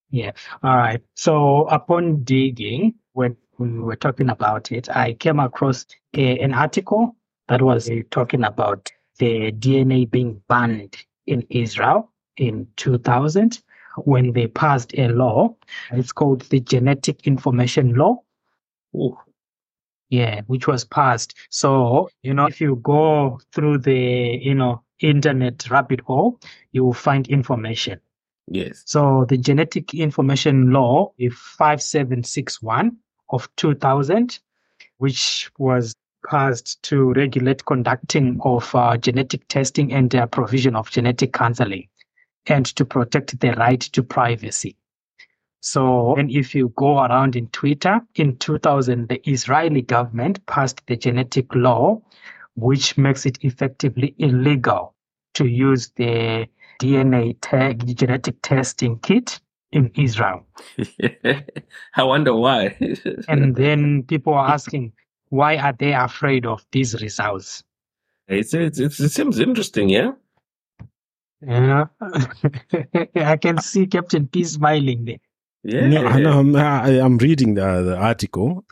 Yeah. All right. So upon digging, when we were talking about it, I came across a, an article that was talking about the D N A being banned in Israel in two thousand when they passed a law. It's called the Genetic Information Law. Ooh. Yeah, which was passed. So, you know, if you go through the, you know, internet rabbit hole, you will find information. Yes. So the Genetic Information Law is five seven six one of two thousand, which was passed to regulate conducting of uh, genetic testing and the uh, provision of genetic counseling and to protect the right to privacy. So, and if you go around in Twitter, in two thousand, the Israeli government passed the genetic law, which makes it effectively illegal to use the D N A tag, genetic testing kit in Israel. I wonder why. And then people are asking, why are they afraid of these results? It's, it's, it seems interesting, yeah? Yeah. I can see Captain P smiling there. Yeah, no, yeah. No, I'm, I'm reading the, the article.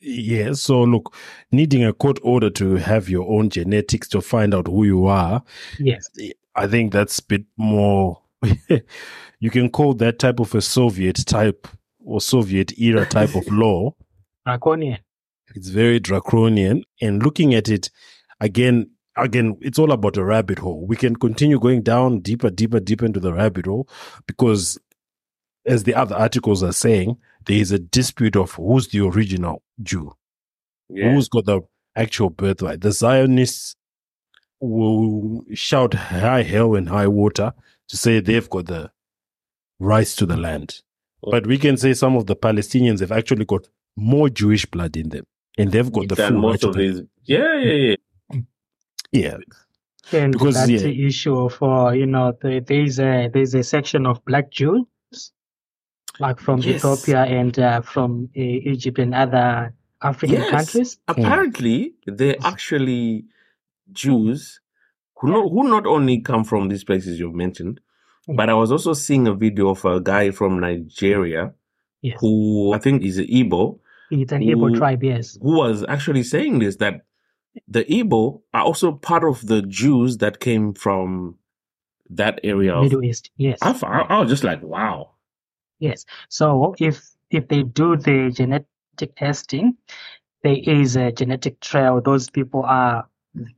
Yeah, so look, needing a court order to have your own genetics to find out who you are. Yes, I think that's a bit more. You can call that type of a Soviet type or Soviet era type of law. Draconian. It's very draconian. And looking at it again. Again, it's all about a rabbit hole. We can continue going down deeper, deeper, deeper into the rabbit hole because, as the other articles are saying, there is a dispute of who's the original Jew, yeah. Who's got the actual birthright. The Zionists will shout high hell and high water to say they've got the rights to the land. But we can say some of the Palestinians have actually got more Jewish blood in them, and they've got the full right to them. Yeah, yeah, yeah. Yeah. And because, that's yeah. the issue for, you know, the, there's a, there's a section of black Jews, like from yes. Ethiopia and uh, from uh, Egypt and other African yes. countries. Apparently, they're actually Jews who, yeah. not, who not only come from these places you've mentioned, mm-hmm. but I was also seeing a video of a guy from Nigeria yes. who I think is an Igbo. It's an Igbo tribe, yes. Who was actually saying this, that the Igbo are also part of the Jews that came from that area of Middle East, yes. I, I was just like, wow. Yes. So if if they do the genetic testing, there is a genetic trail. Those people are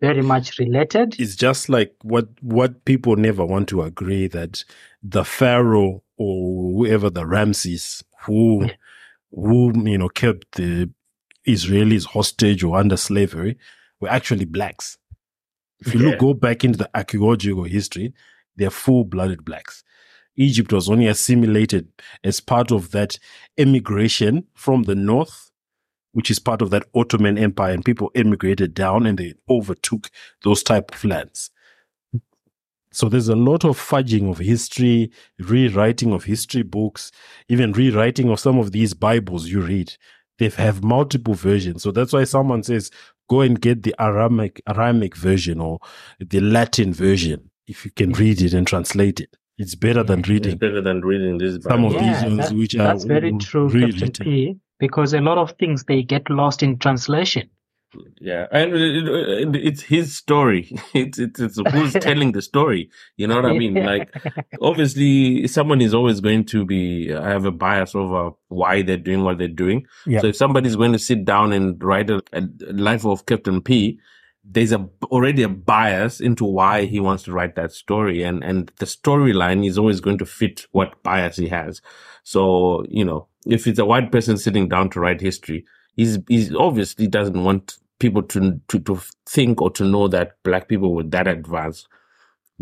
very much related. It's just like what what people never want to agree, that the pharaoh or whoever, the Ramses, who yeah. who you know kept the Israelis hostage or under slavery, were actually blacks. If you yeah. look, go back into the archaeological history, they're full-blooded blacks. Egypt was only assimilated as part of that emigration from the north, which is part of that Ottoman Empire, and people emigrated down and they overtook those type of lands. So there's a lot of fudging of history, rewriting of history books, even rewriting of some of these Bibles you read. They have multiple versions. So that's why someone says, go and get the Aramaic, Aramaic version or the Latin version, if you can read it and translate it. It's better than reading. It's better than reading this. Some of yeah, these ones which that's are that's very true, Captain P, because a lot of things, they get lost in translation. Yeah, and it- it- it's his story. It's it's, it's who's telling the story. You know what I mean? Like, obviously, someone is always going to be I have a bias over why they're doing what they're doing. Yep. So if somebody's going to sit down and write a, a life of Captain P, there's a already a bias into why he wants to write that story, and and the storyline is always going to fit what bias he has. So you know, if it's a white person sitting down to write history, he's he's obviously doesn't want people to to to think or to know that black people were that advanced,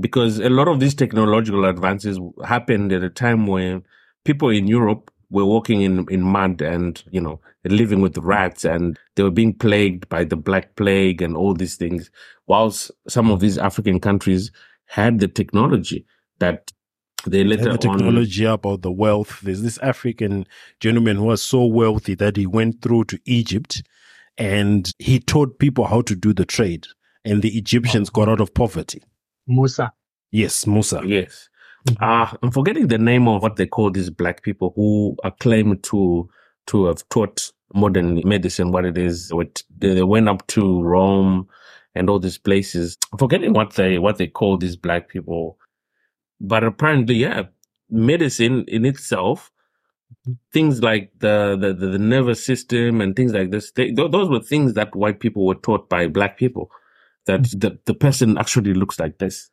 because a lot of these technological advances happened at a time when people in Europe were walking in, in mud and, you know, living with rats, and they were being plagued by the Black Plague and all these things, whilst some of these African countries had the technology that they They later had the on. technology about the wealth. There's this African gentleman who was so wealthy that he went through to Egypt and he taught people how to do the trade. And the Egyptians got out of poverty. Musa. Yes, Musa. Yes. Uh, I'm forgetting the name of what they call these black people who are claimed to to have taught modern medicine what it is. What they, they went up to Rome and all these places. I'm forgetting what they what they call these black people, but apparently, yeah, medicine in itself, things like the the, the, the nervous system and things like this, they, th- those were things that white people were taught by black people. That the the person actually looks like this.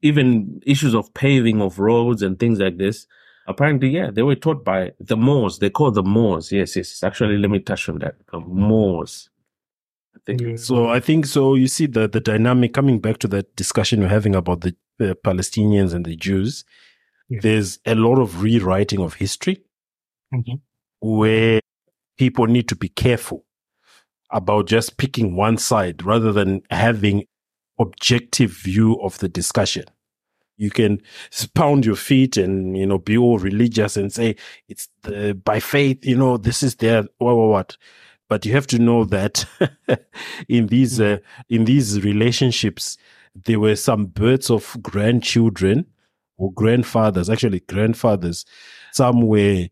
Even issues of paving of roads and things like this, apparently, yeah, they were taught by the Moors. They call the Moors. Yes, yes. Actually, let me touch on that. The Moors. I think. Yeah. So I think so. You see the, the dynamic coming back to that discussion we're having about the uh, Palestinians and the Jews. Yeah. There's a lot of rewriting of history mm-hmm. where people need to be careful about just picking one side rather than having objective view of the discussion. You can pound your feet and, you know, be all religious and say it's the, by faith, you know, this is their what, what, what. But you have to know that in these uh, in these relationships, there were some births of grandchildren or grandfathers, actually grandfathers. Some were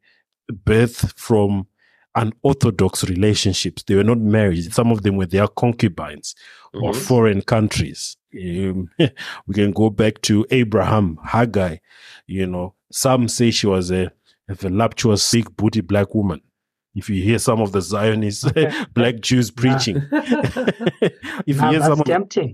birthed from unorthodox relationships. They were not married. Some of them were their concubines mm-hmm. or foreign countries. Um, we can go back to Abraham, Haggai. You know, some say she was a, a voluptuous, big booty black woman. If you hear some of the Zionist black Jews preaching, if you now hear that's some tempting.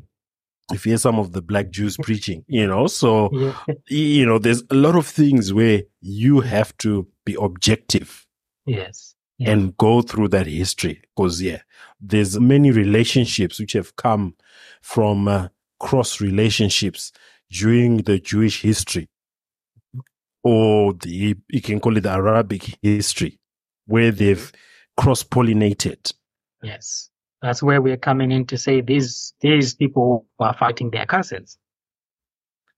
Of, if you hear some of the black Jews preaching, you know, so yeah. you know, there's a lot of things where you have to be objective. Yes. And go through that history, because yeah, there's many relationships which have come from uh, cross relationships during the Jewish history, or the you can call it the Arabic history, where they've cross-pollinated. Yes, that's where we're coming in to say these these people are fighting their cousins.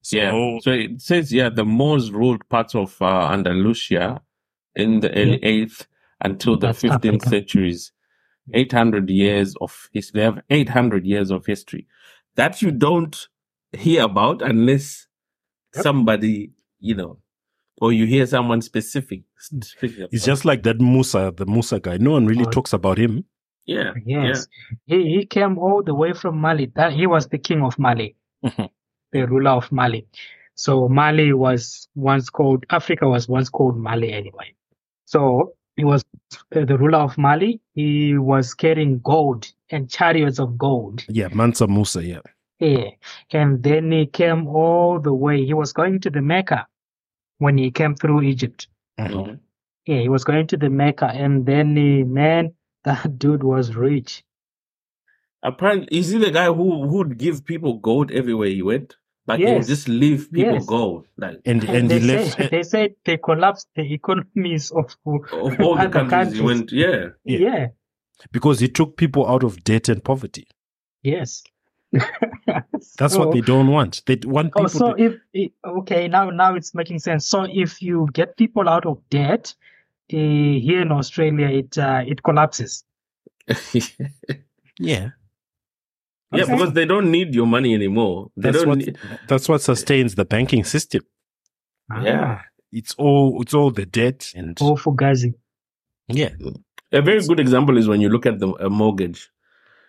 So, yeah, so it says yeah, the Moors ruled parts of uh, Andalusia in the early eighth. Until the fifteenth centuries, eight hundred years of history. They have eight hundred years of history that you don't hear about unless yep. somebody, you know, or you hear someone specific. specific it's just like that Musa, the Musa guy. No one really oh. talks about him. Yeah. Yes. Yeah. He he came all the way from Mali. That he was the king of Mali, mm-hmm. the ruler of Mali. So Mali was once called, Africa was once called Mali anyway. So he was uh, the ruler of Mali. He was carrying gold and chariots of gold. Yeah, Mansa Musa, yeah. Yeah. And then he came all the way. He was going to the Mecca when he came through Egypt. Mm-hmm. Yeah, he was going to the Mecca. And then, he, man, that dude was rich. Apparently, is he the guy who would give people gold everywhere he went? Like yes. he would just leave people yes. go. Like, and and they, he left. Say, they said they collapsed the economies of, of all the countries. countries. Went, yeah. yeah. Yeah. Because he took people out of debt and poverty. Yes. That's so, what they don't want. They want people oh, so to... if it, okay, now now it's making sense. So if you get people out of debt, uh, here in Australia it uh, it collapses. yeah. Yeah, okay. Because they don't need your money anymore. They that's don't what need... that's what sustains the banking system. Ah. Yeah, it's all it's all the debt and all fugazi. Yeah, A very good example is when you look at the a mortgage.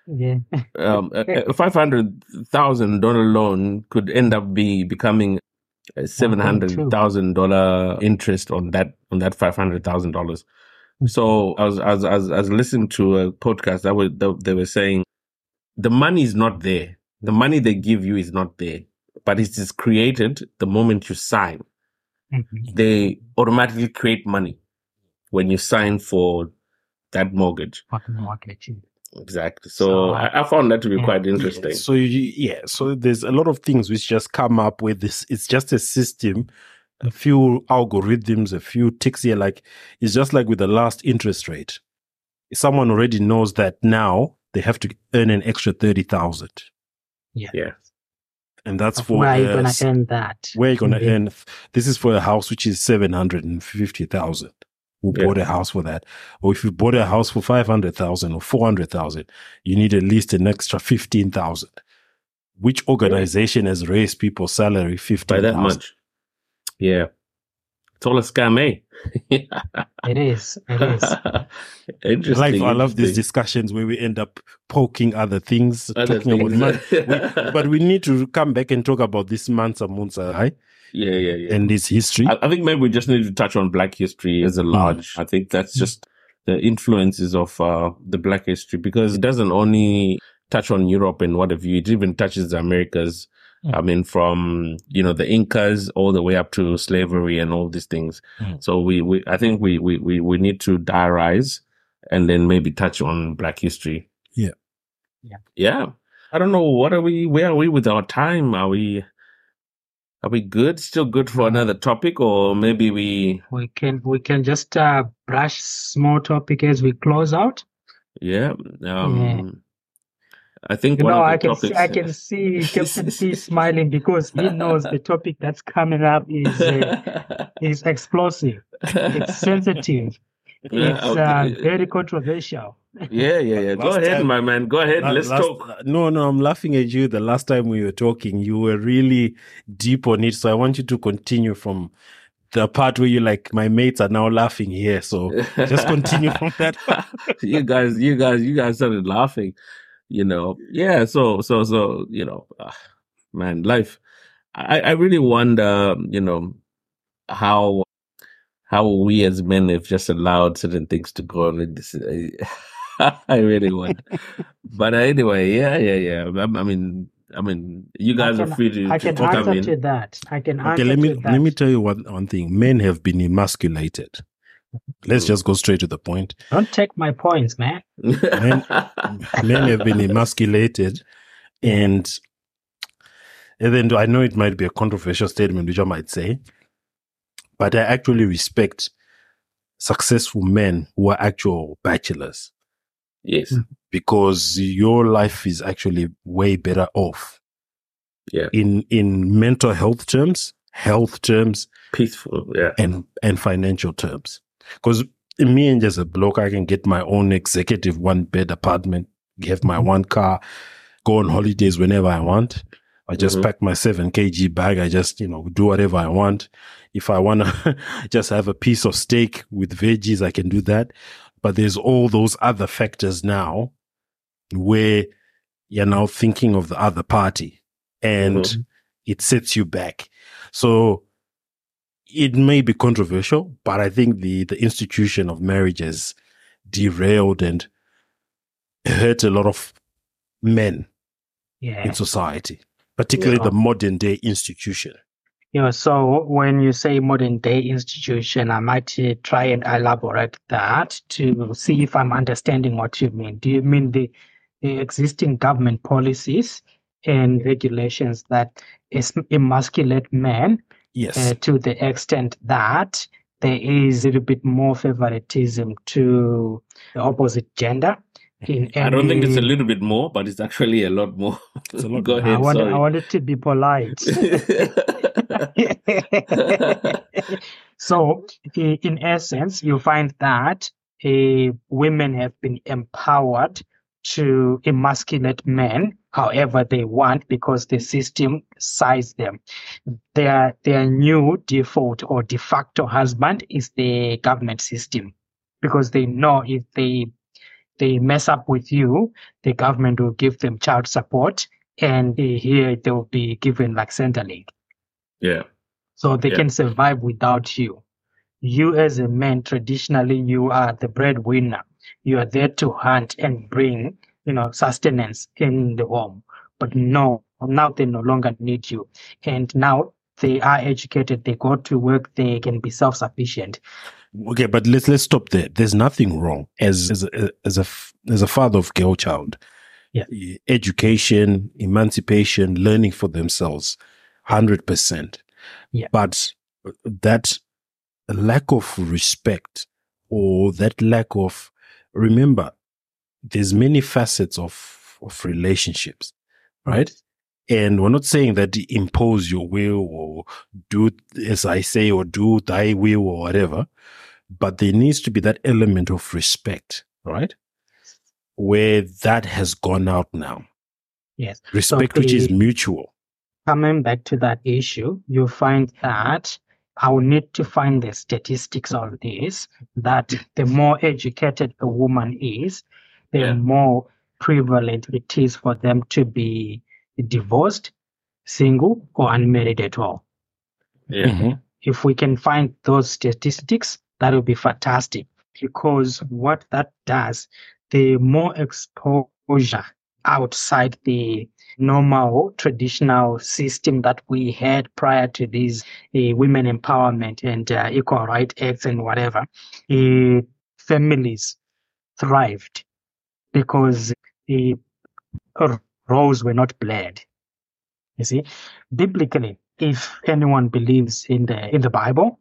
Yeah. um, a, a five hundred thousand dollars loan could end up be becoming a seven hundred thousand dollars interest on that on that five hundred thousand dollars. So I was, I was, I was, I was listening to a podcast that were, they were saying the money is not there. The money they give you is not there, but it is created the moment you sign. Mm-hmm. They automatically create money when you sign for that mortgage. mortgage. Exactly. So, so I, I found that to be yeah, quite interesting. Yeah. So, you, yeah. So there's a lot of things which just come up with this. It's just a system. A few algorithms, a few ticks here, like it's just like with the last interest rate. Someone already knows that now they have to earn an extra thirty thousand. Yeah, yeah, and that's of for where you're going to earn that. Where you're going to yeah. earn? This is for a house which is seven hundred and fifty thousand. Who yeah. bought a house for that? Or if you bought a house for five hundred thousand or four hundred thousand, you need at least an extra fifteen thousand. Which organization yeah. has raised people's salary fifteen thousand? By that much. Yeah, it's all a scam, eh? It is. It is. Interesting. Like, I love these discussions where we end up poking other things, other talking things. About we, but we need to come back and talk about this Mansa Musa, right? Yeah, yeah, yeah. And its history. I, I think maybe we just need to touch on Black history as a large. Mm. I think that's just the influences of uh, the Black history, because it doesn't only touch on Europe and what have you. It even touches the Americas. I mean, from, you know, the Incas all the way up to slavery and all these things. Mm. So we, we, I think we, we, we, we need to diarize and then maybe touch on Black history. Yeah. Yeah. Yeah. I don't know. What are we, where are we with our time? Are we, are we good? Still good for another topic, or maybe we. We can, we can just uh, brush small topic as we close out. Yeah. Um, yeah. I think you one know, of the I can topics, see, I can see Captain P smiling because he knows the topic that's coming up is uh, is explosive, it's sensitive, it's uh, very controversial. Yeah, yeah, yeah. Go ahead, time, my man. Go ahead. Last, Let's last, talk. No, no, I'm laughing at you. The last time we were talking, you were really deep on it. So I want you to continue from the part where you're like, my mates are now laughing here. So just continue from that. you guys, you guys, you guys started laughing. You know, yeah, so, so, so, you know, uh, man, life, I, I really wonder, you know, how, how we as men have just allowed certain things to go on. I really wonder. But anyway, yeah, yeah, yeah. I, I mean, I mean, you guys can, are free to, I to talk. I can answer to that. I can okay, answer let me, to that. Let me tell you one, one thing. Men have been emasculated. Let's just go straight to the point. Don't take my points, man. men, men have been emasculated. And, and then I know it might be a controversial statement, which I might say, but I actually respect successful men who are actual bachelors. Yes. Because your life is actually way better off. Yeah. In, in mental health terms, health terms, peaceful, yeah. And, and financial terms. Because me and just a bloke, I can get my own executive one-bed apartment, have my one car, go on holidays whenever I want. I just mm-hmm. pack my seven kilogram bag. I just, you know, do whatever I want. If I want to just have a piece of steak with veggies, I can do that. But there's all those other factors now where you're now thinking of the other party and mm-hmm. it sets you back. So it may be controversial, but I think the, the institution of marriage has derailed and hurt a lot of men yeah. in society, particularly yeah. the modern day institution. You know, so when you say modern day institution, I might uh, try and elaborate that to see if I'm understanding what you mean. Do you mean the, the existing government policies and regulations that is emasculate men? Yes. Uh, to the extent that there is a little bit more favoritism to the opposite gender. In I don't think it's a little bit more, but it's actually a lot more. It's a lot Go more. Ahead, I want, sorry. I wanted to be polite. So, in essence, you find that uh, women have been empowered to emasculate men however they want because the system size them. Their their new default or de facto husband is the government system. because they know if they they mess up with you, the government will give them child support, and here they will be given like Centrelink. Yeah. So they yeah. can survive without you. You as a man, traditionally, you are the breadwinner. You are there to hunt and bring, you know, sustenance in the home. But no, now they no longer need you. And now they are educated. They go to work. They can be self-sufficient. Okay, but let's let's stop there. There's nothing wrong as as a, as a as a father of girl child. Yeah. Education, emancipation, learning for themselves, one hundred percent. Yeah. But that lack of respect or that lack of, remember, there's many facets of, of relationships, right? And we're not saying that impose your will or do as I say or do thy will or whatever, but there needs to be that element of respect, right? Where that has gone out now. Yes. Respect so the, which is mutual. Coming back to that issue, you find that I will need to find the statistics on this, that the more educated a woman is, the yeah. more prevalent it is for them to be divorced, single, or unmarried at all. Yeah. Mm-hmm. If we can find those statistics, that will be fantastic, because what that does, the more exposure outside the normal traditional system that we had prior to these uh, women empowerment and uh, equal rights acts and whatever, uh, families thrived because the uh, roles were not blurred. You see, biblically, if anyone believes in the in the Bible,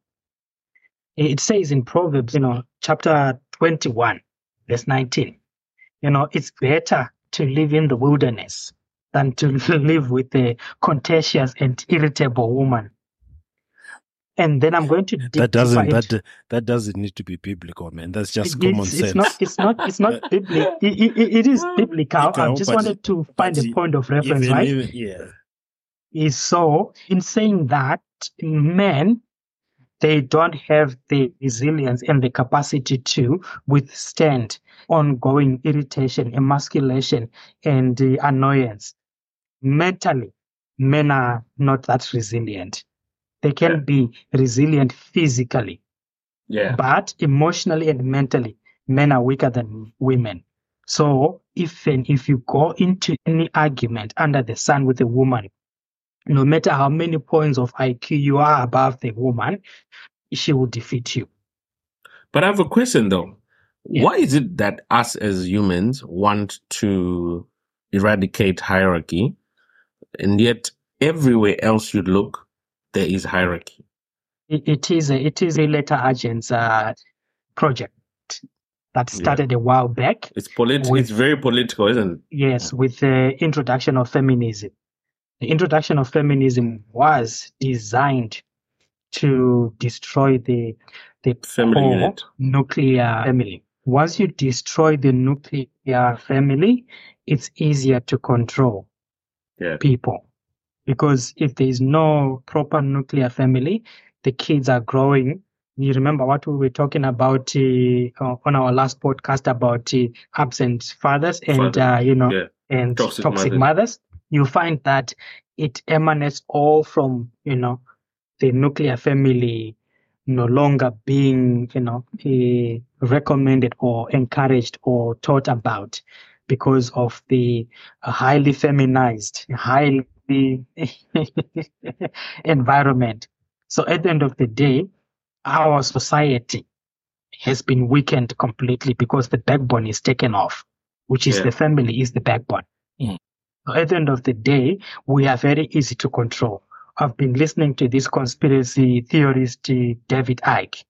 it says in Proverbs, you know, chapter twenty-one, verse nineteen, you know, it's better to live in the wilderness than to live with a contentious and irritable woman. And then I'm going to dig that doesn't that into, that doesn't need to be biblical, man. That's just common it's, sense. It's not. It's not. It's not biblical. It, it, it is biblical. Okay, I just wanted to find a point of reference, even, right? Even, yeah. Is so in saying that men, they don't have the resilience and the capacity to withstand ongoing irritation, emasculation, and uh, annoyance. Mentally, men are not that resilient. They can yeah. be resilient physically, yeah. but emotionally and mentally, men are weaker than women. So if and if you go into any argument under the sun with a woman, no matter how many points of I Q you are above the woman, she will defeat you. But I have a question though. Yeah. Why is it that us as humans want to eradicate hierarchy, and yet everywhere else you look, there is hierarchy? It, it is a, it is a later agents uh, project that started yeah. a while back. It's politi- with, It's very political, isn't it? Yes, with the introduction of feminism. The introduction of feminism was designed to destroy the the core nuclear family. Once you destroy the nuclear family, it's easier to control yeah. people. Because if there is no proper nuclear family, the kids are growing. You remember what we were talking about uh, on our last podcast about uh, absent fathers and, Father. uh, you know, yeah. and toxic, toxic mothers. mothers. You find that it emanates all from, you know, the nuclear family no longer being, you know, eh, recommended or encouraged or taught about because of the highly feminized, highly environment. So at the end of the day, our society has been weakened completely because the backbone is taken off, which is yeah. the family is the backbone. Mm. At the end of the day, we are very easy to control. I've been listening to this conspiracy theorist, David Icke.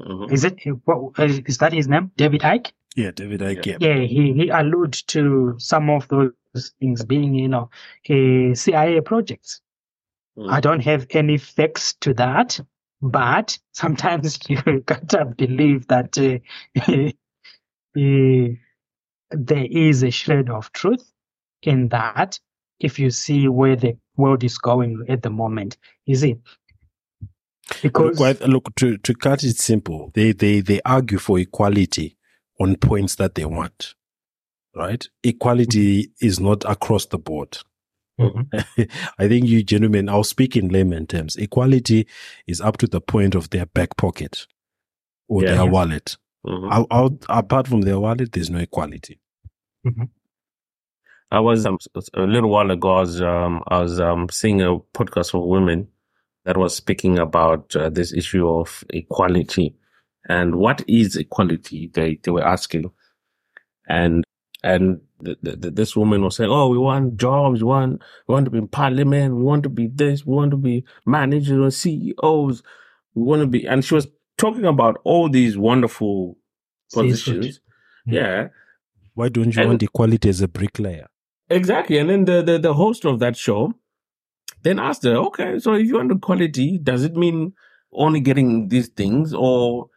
Mm-hmm. Is it? Is that his name? David Icke? Yeah, David Icke. Yeah, yeah he, he alludes to some of those things being, you know, a C I A projects. Mm. I don't have any facts to that, but sometimes you gotta believe that uh, uh, there is a shred of truth in that, if you see where the world is going at the moment, is it? Because look, look to, to cut it simple, they, they, they argue for equality on points that they want, right? Equality mm-hmm. is not across the board. Mm-hmm. I think you gentlemen, I'll speak in layman terms. Equality is up to the point of their back pocket or yeah. their wallet. Mm-hmm. I'll, I'll, apart from their wallet, there's no equality. Mm-hmm. I was um, a little while ago. I was, um, I was um, seeing a podcast for women that was speaking about uh, this issue of equality and what is equality. They they were asking, and and the, the, this woman was saying, "Oh, we want jobs. We want we want to be in parliament. We want to be this. We want to be managers, C E Os. We want to be." And she was talking about all these wonderful positions. Mm-hmm. Yeah. Why don't you and, want equality as a bricklayer? Exactly. And then the, the, the host of that show then asked her, okay, so if you want equality, does it mean only getting these things? Or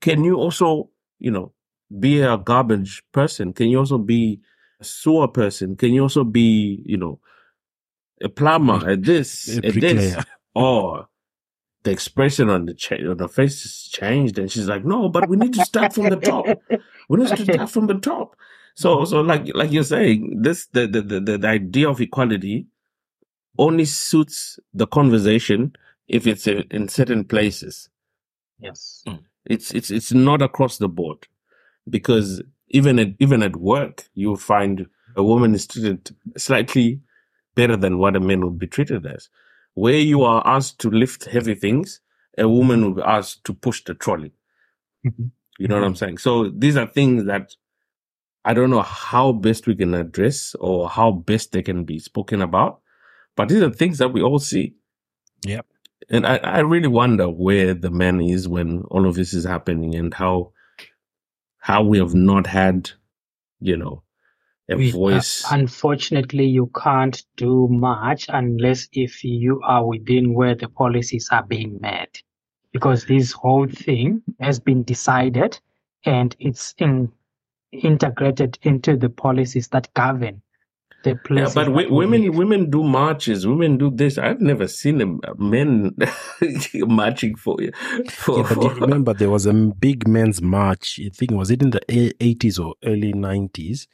can you also, you know, be a garbage person? Can you also be a sewer person? Can you also be, you know, a plumber at this, at this? Or the expression on the, cha- on the face changed. And she's like, no, but we need to start from the top. We need to start from the top. So, so like, like you're saying, this the, the the the idea of equality only suits the conversation if it's a, in certain places. Yes, mm. it's it's it's not across the board, because even at even at work, you'll find a woman is treated slightly better than what a man would be treated as. Where you are asked to lift heavy things, a woman will be asked to push the trolley. Mm-hmm. You know mm-hmm. what I'm saying? So these are things that I don't know how best we can address or how best they can be spoken about, but these are things that we all see. Yeah. And I, I really wonder where the man is when all of this is happening, and how how we have not had, you know, a we, voice. Uh, unfortunately, you can't do much unless if you are within where the policies are being made, because this whole thing has been decided and it's in... integrated into the policies that govern the places. Yeah, but we, women, live. women do marches. Women do this. I've never seen a men marching for you. For, yeah, but for... you remember there was a big men's march. I think was it in the eighties or early nineties?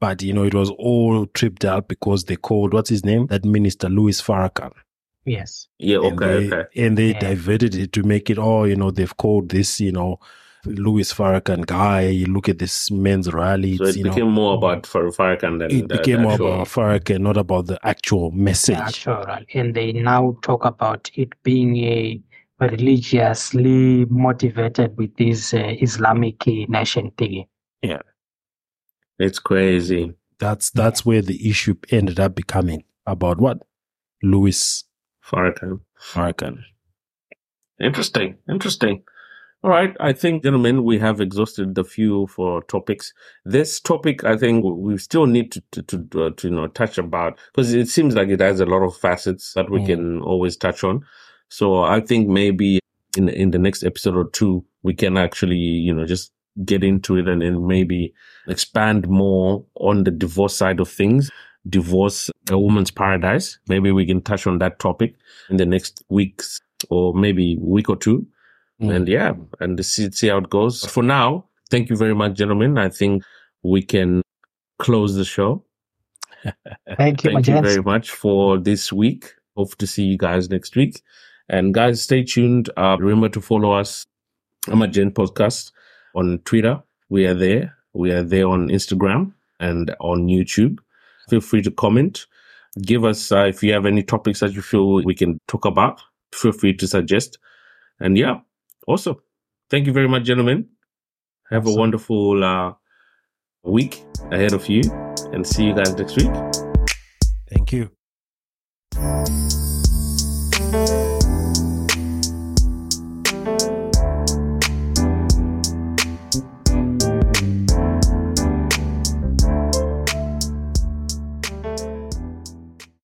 But you know, it was all tripped up because they called what's his name, that minister Louis Farrakhan. Yes. Yeah. Okay. And they, okay. And they yeah. diverted it to make it. Oh, you know, they've called this. You know. Louis Farrakhan guy, you look at this men's rally. So it you became know, more about Farrakhan than It the, became the more actual... about Farrakhan, not about the actual message. The actual rally. And they now talk about it being a religiously motivated with this uh, Islamic nation thing. Yeah. It's crazy. That's that's yeah. where the issue ended up becoming about what? Louis Farrakhan. Farrakhan. Interesting. Interesting. All right. I think, gentlemen, we have exhausted the few for topics. This topic, I think we still need to, to, to, uh, to you know, touch about, because it seems like it has a lot of facets that we mm. can always touch on. So I think maybe in, in the next episode or two, we can actually, you know, just get into it and then maybe expand more on the divorce side of things. Divorce, a woman's paradise. Maybe we can touch on that topic in the next weeks or maybe week or two. And yeah, and see, see how it goes. For now, thank you very much, gentlemen. I think we can close the show. Thank you, Thank you very much for this week. Hope to see you guys next week. And guys, stay tuned. Uh, remember to follow us, Amagen Podcast, on Twitter. We are there. We are there on Instagram and on YouTube. Feel free to comment. Give us, uh, if you have any topics that you feel we can talk about, feel free to suggest. And yeah. Awesome. Thank you very much, gentlemen. Have awesome. a wonderful uh, week ahead of you, and see you guys next week. Thank you.